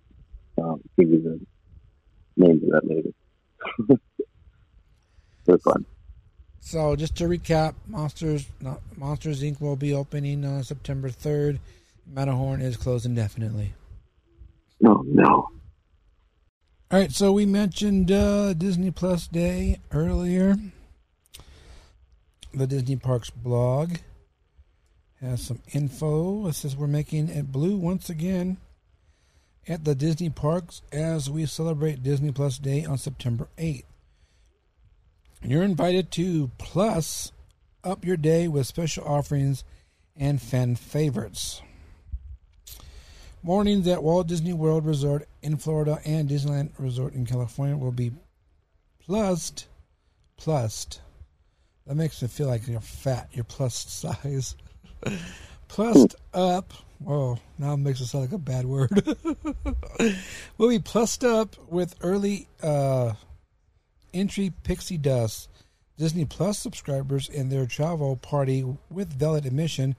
Um, give you the names of that later. It's fun. So, just to recap, Monsters not, Monsters Incorporated will be opening on uh, September third. Matterhorn is closed indefinitely. No, no. All right, so we mentioned uh, Disney Plus Day earlier. The Disney Parks blog has some info. It says we're making it blue once again at the Disney parks as we celebrate Disney Plus Day on September eighth. You're invited to plus up your day with special offerings and fan favorites. Mornings at Walt Disney World Resort in Florida and Disneyland Resort in California will be plused. Plused. That makes me feel like you're fat. You're plus size. Plused up. Whoa, now it makes it sound like a bad word. We'll be plussed up with early uh, entry pixie dust Disney Plus subscribers and their Chavo party with valid admission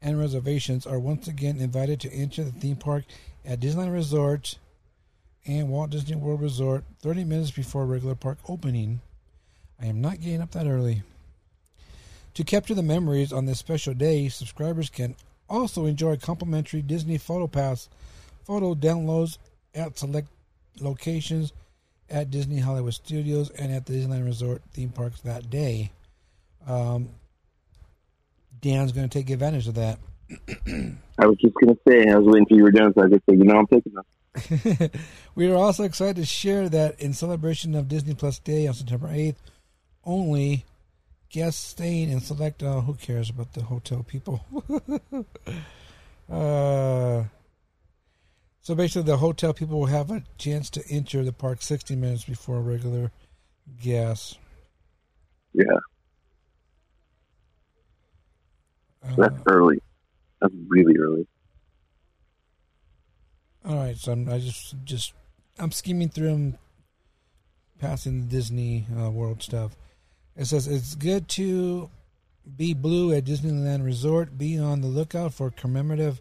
and reservations are once again invited to enter the theme park at Disneyland Resort and Walt Disney World Resort thirty minutes before regular park opening. I am not getting up that early. To capture the memories on this special day, subscribers can also enjoy complimentary Disney Photo Pass photo downloads at select locations at Disney Hollywood Studios and at the Disneyland Resort theme parks that day. Um, Dan's going to take advantage of that. I was just going to say, I was waiting until you were done, so I just said, you know, I'm taking that. We are also excited to share that in celebration of Disney Plus Day on September eighth, only guests staying in select... Oh, who cares about the hotel people? uh, so basically, the hotel people will have a chance to enter the park sixty minutes before regular guests. Yeah. Uh, That's early. That's really early. All right, so I'm, I just just I'm skimming through them, passing the Disney uh, World stuff. It says it's good to be blue at Disneyland Resort. Be on the lookout for commemorative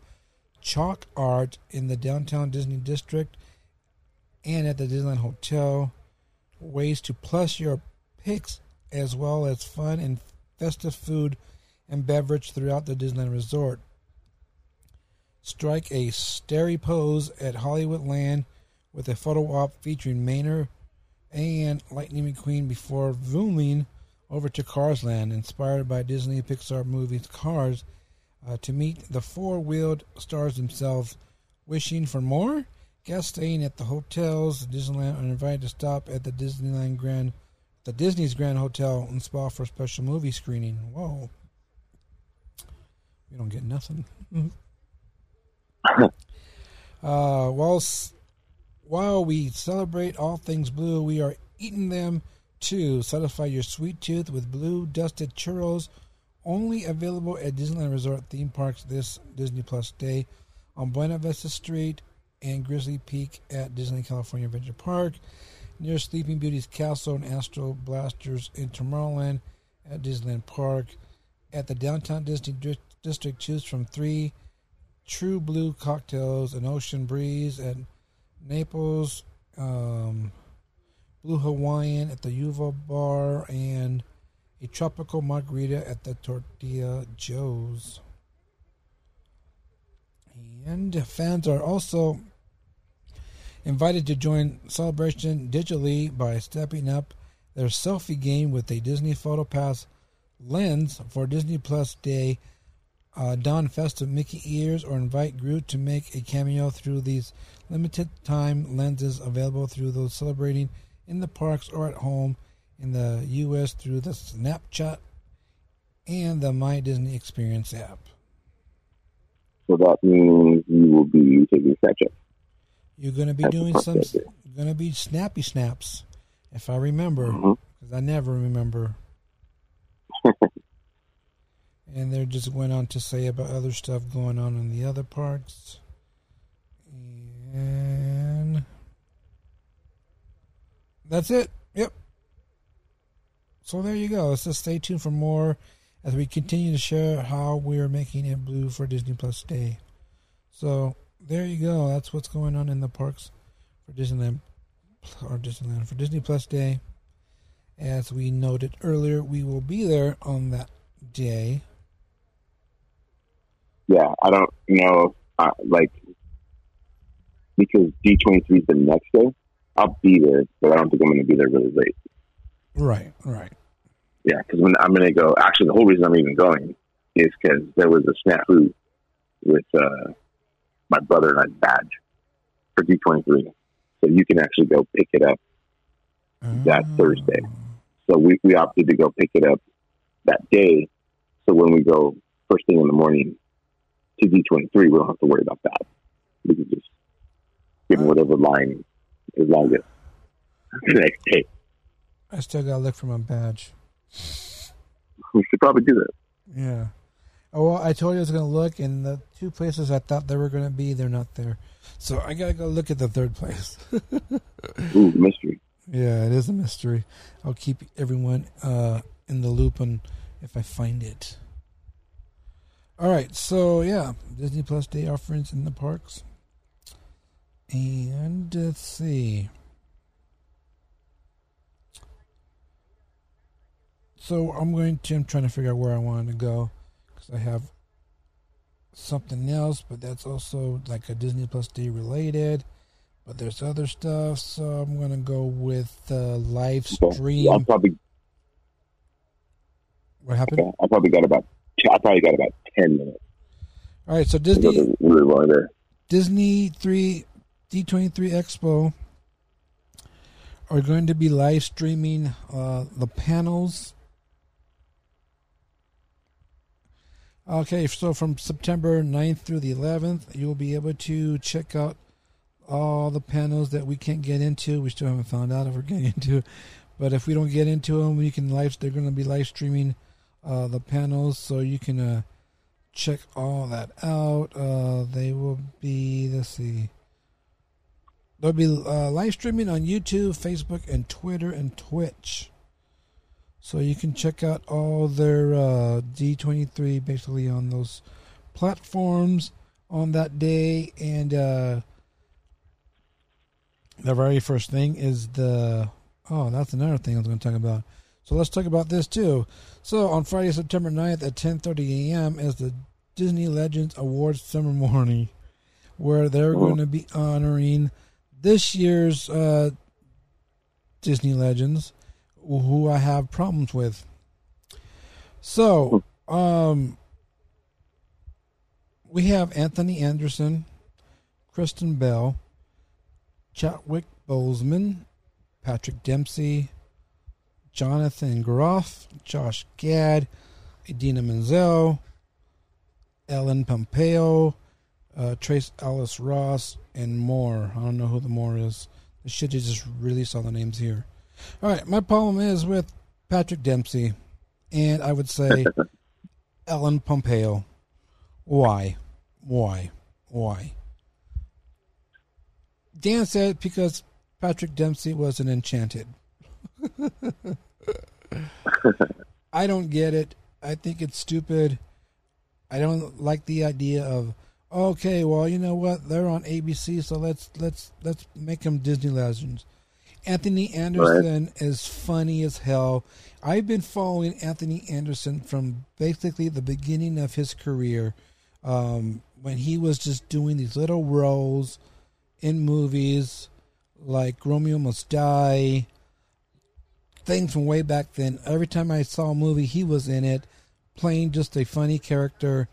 chalk art in the downtown Disney district and at the Disneyland Hotel. Ways to plush your pics, as well as fun and festive food and beverage throughout the Disneyland Resort. Strike a starry pose at Hollywoodland with a photo op featuring Maynard and Lightning McQueen before zooming over to Cars Land, inspired by Disney Pixar movie Cars, uh, to meet the four-wheeled stars themselves. Wishing for more? Guests staying at the hotels Disneyland are invited to stop at the Disneyland Grand, the Disney's Grand Hotel and Spa for a special movie screening. Whoa, we don't get nothing. Mm-hmm. Uh, while, while we celebrate all things blue, we are eating them too. Satisfy your sweet tooth with blue dusted churros, only available at Disneyland Resort theme parks this Disney Plus Day on Buena Vista Street and Grizzly Peak at Disney California Adventure Park, near Sleeping Beauty's Castle and Astro Blasters in Tomorrowland at Disneyland Park. At the Downtown Disney District, choose from three True Blue Cocktails, an Ocean Breeze at Naples, um, Blue Hawaiian at the Yuva Bar, and a Tropical Margarita at the Tortilla Joe's. And fans are also invited to join Celebration digitally by stepping up their selfie game with a Disney Photo Pass lens for Disney Plus Day. Uh, don festive Mickey ears or invite Groot to make a cameo through these limited time lenses available through those celebrating in the parks or at home in the U S through the Snapchat and the My Disney Experience app. So that means you will be taking Snapchat. You're going to be That's doing some. You're going to be snappy snaps, if I remember, because mm-hmm. I never remember. And they just went on to say about other stuff going on in the other parks. And that's it. Yep. So there you go. Let's just stay tuned for more as we continue to share how we're making it blue for Disney Plus Day. So there you go. That's what's going on in the parks for Disneyland or Disneyland for Disney Plus Day. As we noted earlier, we will be there on that day. Yeah, I don't know, uh, like, because D twenty-three is the next day, I'll be there, but I don't think I'm going to be there really late. Right, right. Yeah, because when I'm going to go, actually, the whole reason I'm even going is because there was a snafu with uh, my brother and I's badge for D twenty-three. So you can actually go pick it up oh. that Thursday. So we, we opted to go pick it up that day. So when we go first thing in the morning to D twenty-three, we don't have to worry about that. We can just give them whatever line as long as the next day. I still got to look for my badge. We should probably do that. Yeah. Oh, well, I told you I was going to look, and the two places I thought they were going to be, they're not there. So I got to go look at the third place. Ooh, mystery. Yeah, it is a mystery. I'll keep everyone uh, in the loop on if I find it. Alright, so yeah, Disney Plus Day offerings in the parks. And let's see. So I'm going to, I'm trying to figure out where I want to go, because I have something else, but that's also like a Disney Plus Day related. But there's other stuff, so I'm going to go with uh, live stream. I'll probably, what happened? Okay. I probably got about I probably got about ten minutes. All right, so Disney Disney three D twenty-three Expo are going to be live streaming uh, the panels. Okay, so from September ninth through the eleventh, you'll be able to check out all the panels that we can't get into. We still haven't found out if we're getting into, but if we don't get into them, we can live. They're going to be live streaming uh, the panels, so you can uh, check all that out. Uh, they will be. Let's see. They'll be uh, live streaming on YouTube, Facebook, and Twitter and Twitch. So you can check out all their uh, D twenty-three basically on those platforms on that day. And uh, the very first thing is the... Oh, that's another thing I was going to talk about. So let's talk about this too. So on Friday, September ninth at ten thirty a.m. is the Disney Legends Awards Summer Morning, where they're going to be honoring this year's uh, Disney Legends, who I have problems with. So, um, we have Anthony Anderson, Kristen Bell, Chadwick Boseman, Patrick Dempsey, Jonathan Groff, Josh Gad, Idina Menzel, Ellen Pompeo, uh, Trace Ellis Ross, and more. I don't know who the more is. I should have just released all the names here. All right, my problem is with Patrick Dempsey, and I would say Ellen Pompeo. Why? Why? Why? Dan said because Patrick Dempsey was an Enchanted. I don't get it. I think it's stupid. I don't like the idea of, okay, well, you know what? They're on A B C, so let's let's let's make them Disney Legends. Anthony Anderson right. is funny as hell. I've been following Anthony Anderson from basically the beginning of his career, um, when he was just doing these little roles in movies like Romeo Must Die, things from way back then. Every time I saw a movie, he was in it, playing just a funny character,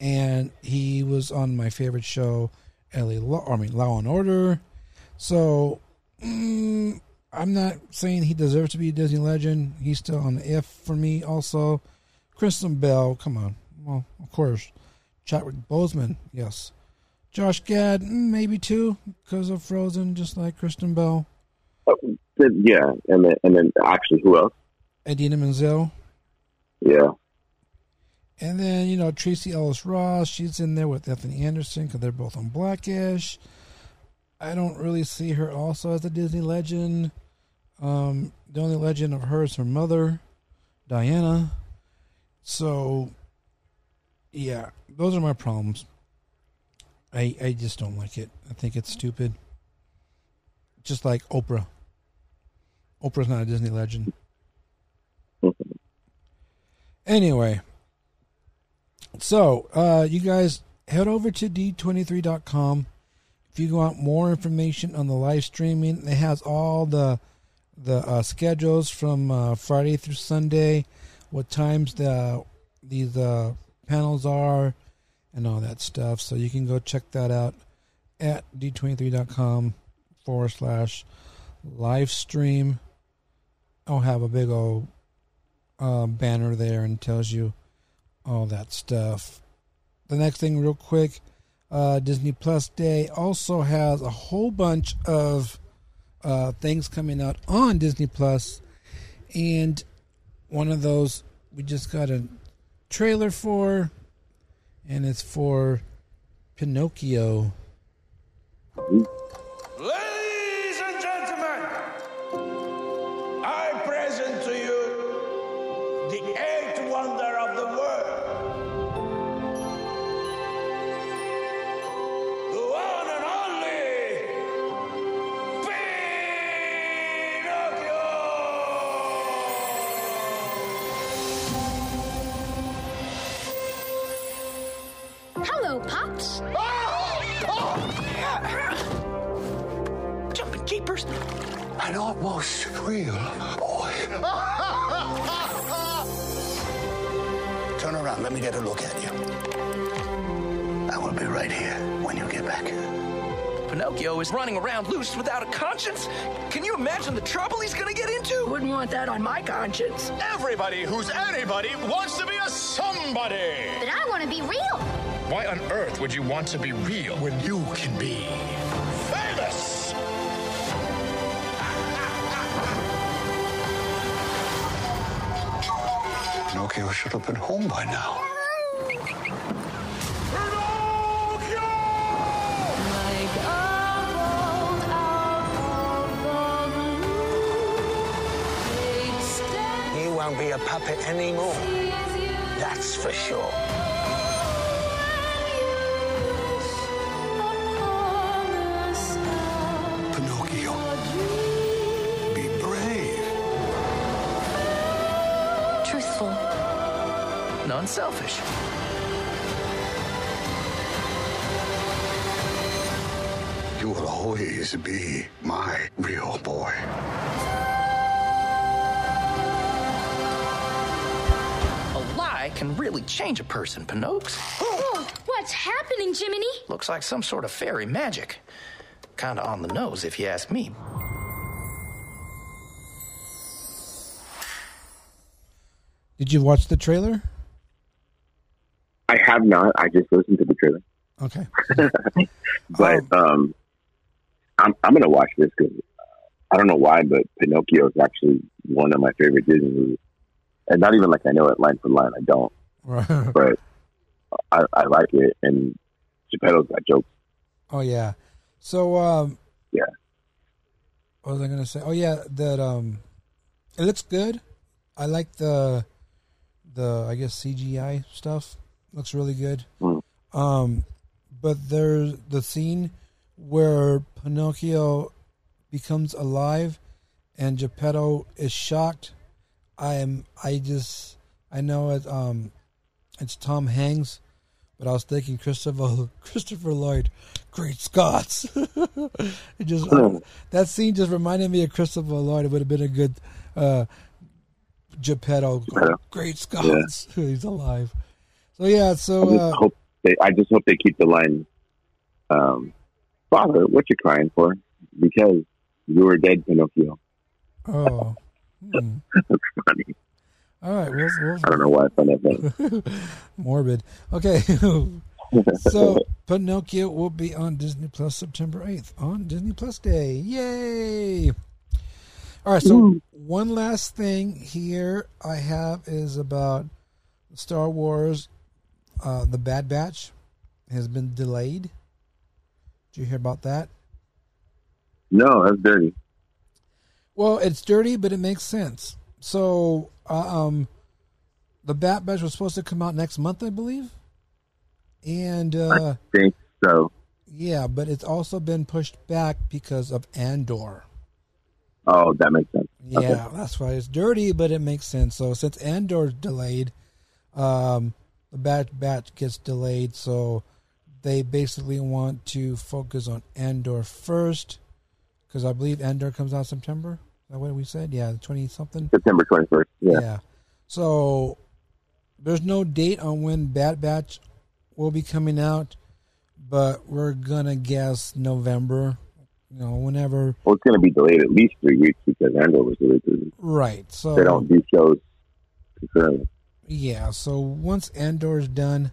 and he was on my favorite show, L A Law, I mean, Law and Order. So... Mm, I'm not saying he deserves to be a Disney legend. He's still on the F for me. Also, Kristen Bell, come on. Well, of course. Chadwick Boseman, yes. Josh Gad, maybe too, because of Frozen, just like Kristen Bell. Oh, yeah, and then and then actually, who else? Idina Menzel. Yeah. And then you know Tracy Ellis Ross. She's in there with Anthony Anderson because they're both on Blackish. I don't really see her also as a Disney legend. Um, the only legend of her is her mother, Diana. So, yeah, those are my problems. I I just don't like it. I think it's stupid. Just like Oprah. Oprah's not a Disney legend. Anyway. So, uh, you guys head over to D twenty-three dot com. If you want more information on the live streaming, it has all the the uh, schedules from uh, Friday through Sunday, what times the these uh, panels are, and all that stuff. So you can go check that out at d twenty-three dot com forward slash live stream. I'll have a big old uh, banner there and tells you all that stuff. The next thing, real quick. Uh, Disney Plus Day also has a whole bunch of uh, things coming out on Disney Plus, and one of those we just got a trailer for, and it's for Pinocchio. Ladies and gentlemen, I present to you Hello, Pops. Oh! Oh! Jumping keepers. An almost squeal, boy. Turn around. Let me get a look at you. I will be right here when you get back. Pinocchio is running around loose without a conscience. Can you imagine the trouble he's going to get into? Wouldn't want that on my conscience. Everybody who's anybody wants to be a somebody. But I want to be real. Why on earth would you want to be real when you can be famous? Pinocchio should have been home by now. Won't be a puppet anymore. That's for sure. Pinocchio, be brave. Truthful. Non-selfish. You will always be my real boy. Can really change a person, Pinocchio. Oh, what's happening, Jiminy? Looks like some sort of fairy magic. Kinda on the nose, if you ask me. Did you watch the trailer? I have not. I just listened to the trailer. Okay. But um, um, I'm I'm gonna watch this because I don't know why, but Pinocchio is actually one of my favorite Disney movies. And not even like I know it line for line. I don't. But I, I like it. And Geppetto's got jokes. Oh, yeah. So, um, yeah. What was I going to say? Oh, yeah. That, um, it looks good. I like the, the, I guess, C G I stuff. Looks really good. Mm. Um, but there's the scene where Pinocchio becomes alive and Geppetto is shocked. I am. I just. I know it. Um, it's Tom Hanks, but I was thinking Christopher Christopher Lloyd. Great Scots! It just um, that scene just reminded me of Christopher Lloyd. It would have been a good uh, Geppetto. Great Scots! Yeah. He's alive. So yeah. So I just, uh, hope they, I just hope they keep the line. Um, Father, what you crying for? Because you were dead, Pinocchio. Oh. Hmm. That's funny. All right, we'll, we'll, I don't know why I found that funny. Morbid. Okay, so Pinocchio will be on Disney Plus September eighth on Disney Plus Day. Yay! All right, so Ooh. One last thing here I have is about Star Wars. Uh, the Bad Batch has been delayed. Did you hear about that? No, that's dirty. Well, it's dirty, but it makes sense. So, uh, um, the Bad Batch was supposed to come out next month, I believe. And uh, I think so. Yeah, but it's also been pushed back because of Andor. Oh, that makes sense. Yeah, okay. That's why it's dirty, but it makes sense. So, since Andor's delayed, um, the Bad Batch gets delayed. So, they basically want to focus on Andor first, because I believe Andor comes out September. Is that what we said? Yeah, twenty-something? September twenty-first, yeah. Yeah. So, there's no date on when Bad Batch will be coming out, but we're going to guess November, you know, whenever. Well, it's going to be delayed at least three weeks because Andor was delayed three weeks. Right. So they don't do shows concurrently. Yeah, so once Andor's done,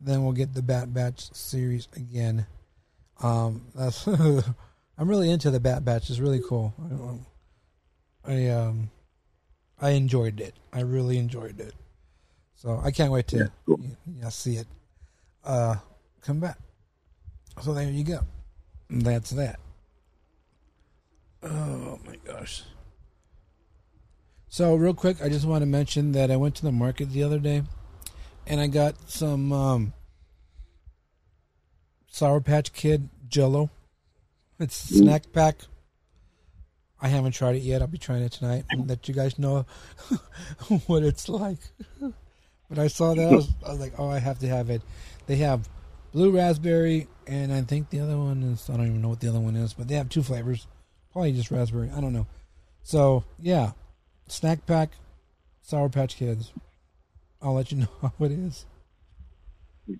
then we'll get the Bad Batch series again. Um, that's I'm really into the Bad Batch. It's really cool. I don't, I um, I enjoyed it. I really enjoyed it. So I can't wait to yeah, cool. you, you see it uh, come back. So there you go. That's that. Oh my gosh. So real quick, I just want to mention that I went to the market the other day, and I got some um, Sour Patch Kid Jell-O. It's a snack pack. I haven't tried it yet. I'll be trying it tonight and let you guys know what it's like. But I saw that. I was, I was like, oh, I have to have it. They have blue raspberry, and I think the other one is, I don't even know what the other one is, but they have two flavors. Probably just raspberry. I don't know. So, yeah. Snack pack, Sour Patch Kids. I'll let you know how it is.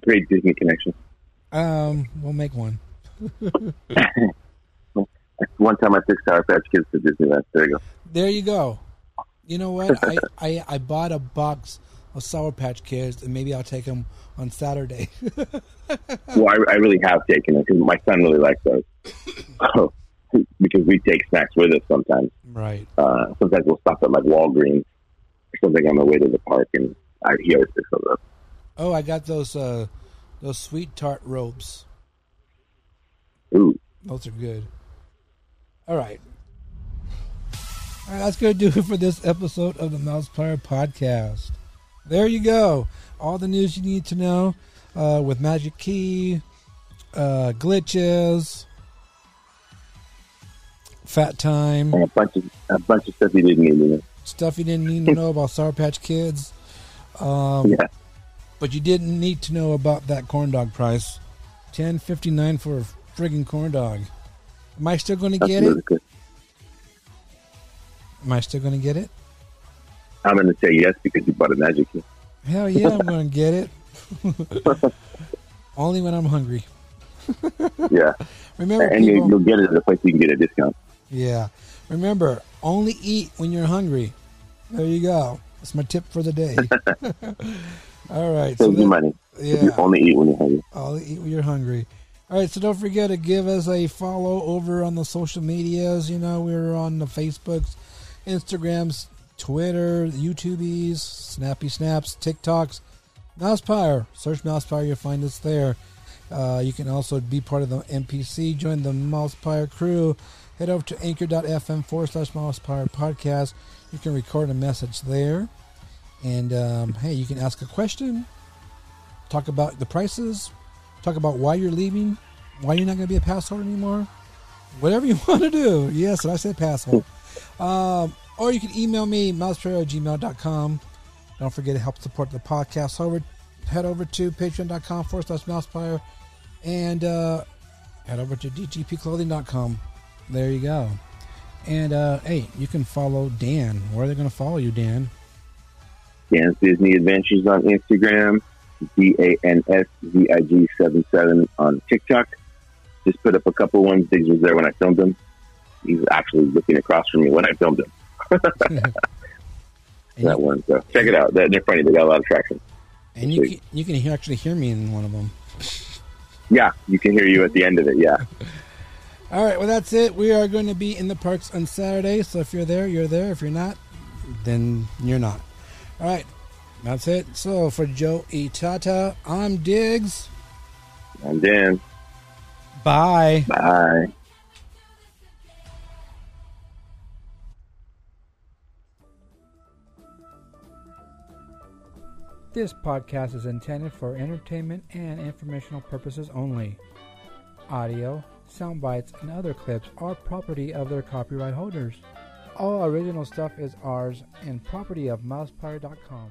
Great Disney connection. Um, we'll make one. One time I took Sour Patch Kids to Disneyland. There you go. There you go. You know what? I, I, I bought a box of Sour Patch Kids, and maybe I'll take them on Saturday. Well, I, I really have taken them because my son really likes those. Oh, because we take snacks with us sometimes. Right. Uh, sometimes we'll stop at like Walgreens or something on the way to the park, and I, he always picks those up. Oh, I got those uh, those sweet tart ropes. Ooh, those are good. All right. All right, that's going to do it for this episode of the Mouse Player Podcast. There you go. All the news you need to know uh, with Magic Key, uh, glitches, Fat Time. And a bunch of, a bunch of stuff you didn't need to know. Stuff you didn't need to know about Sour Patch Kids. Um, yeah. But you didn't need to know about that corn dog price. ten fifty-nine for a friggin' corn dog. Am I still going to get it? Good. Am I still going to get it? I'm going to say yes because you bought a Magic Key. Hell yeah, I'm going to get it. Only when I'm hungry. Yeah. Remember, and people, you'll get it at a place you can get a discount. Yeah. Remember, only eat when you're hungry. There you go. That's my tip for the day. All right. Save so your money. Yeah. You only eat when you're hungry. Only eat when you're hungry. All right, so don't forget to give us a follow over on the social medias. You know, we're on the Facebooks, Instagrams, Twitter, YouTubies, Snappy Snaps, TikToks, Mousepire. Search Mousepire, you'll find us there. Uh, you can also be part of the N P C, join the Mousepire crew. Head over to anchor.fm forward slash Mousepire podcast. You can record a message there. And, um, hey, you can ask a question, talk about the prices, talk about why you're leaving, why you're not going to be a pass holder anymore, whatever you want to do. Yes, and I said pass holder. Um, or you can email me, mouseplayer at gmail dot com. Don't forget to help support the podcast. Over, head over to patreon.com forward slash mouseplayer and uh, head over to d g p clothing dot com. There you go. And, uh, hey, you can follow Dan. Where are they going to follow you, Dan? Dan's Disney Adventures on Instagram. D A N S V I G seven seven on TikTok. Just put up a couple ones. These was there when I filmed them. He's actually looking across from me when I filmed him. That one. So check it out. They're, they're funny. They got a lot of traction. And you can, you can hear, actually hear me in one of them. Yeah, you can hear you at the end of it. Yeah. All right. Well, that's it. We are going to be in the parks on Saturday. So if you're there, you're there. If you're not, then you're not. All right. That's it. So for Joe Itata, I'm Diggs. I'm Dan. Bye. Bye. This podcast is intended for entertainment and informational purposes only. Audio, sound bites, and other clips are property of their copyright holders. All original stuff is ours and property of mousepire dot com.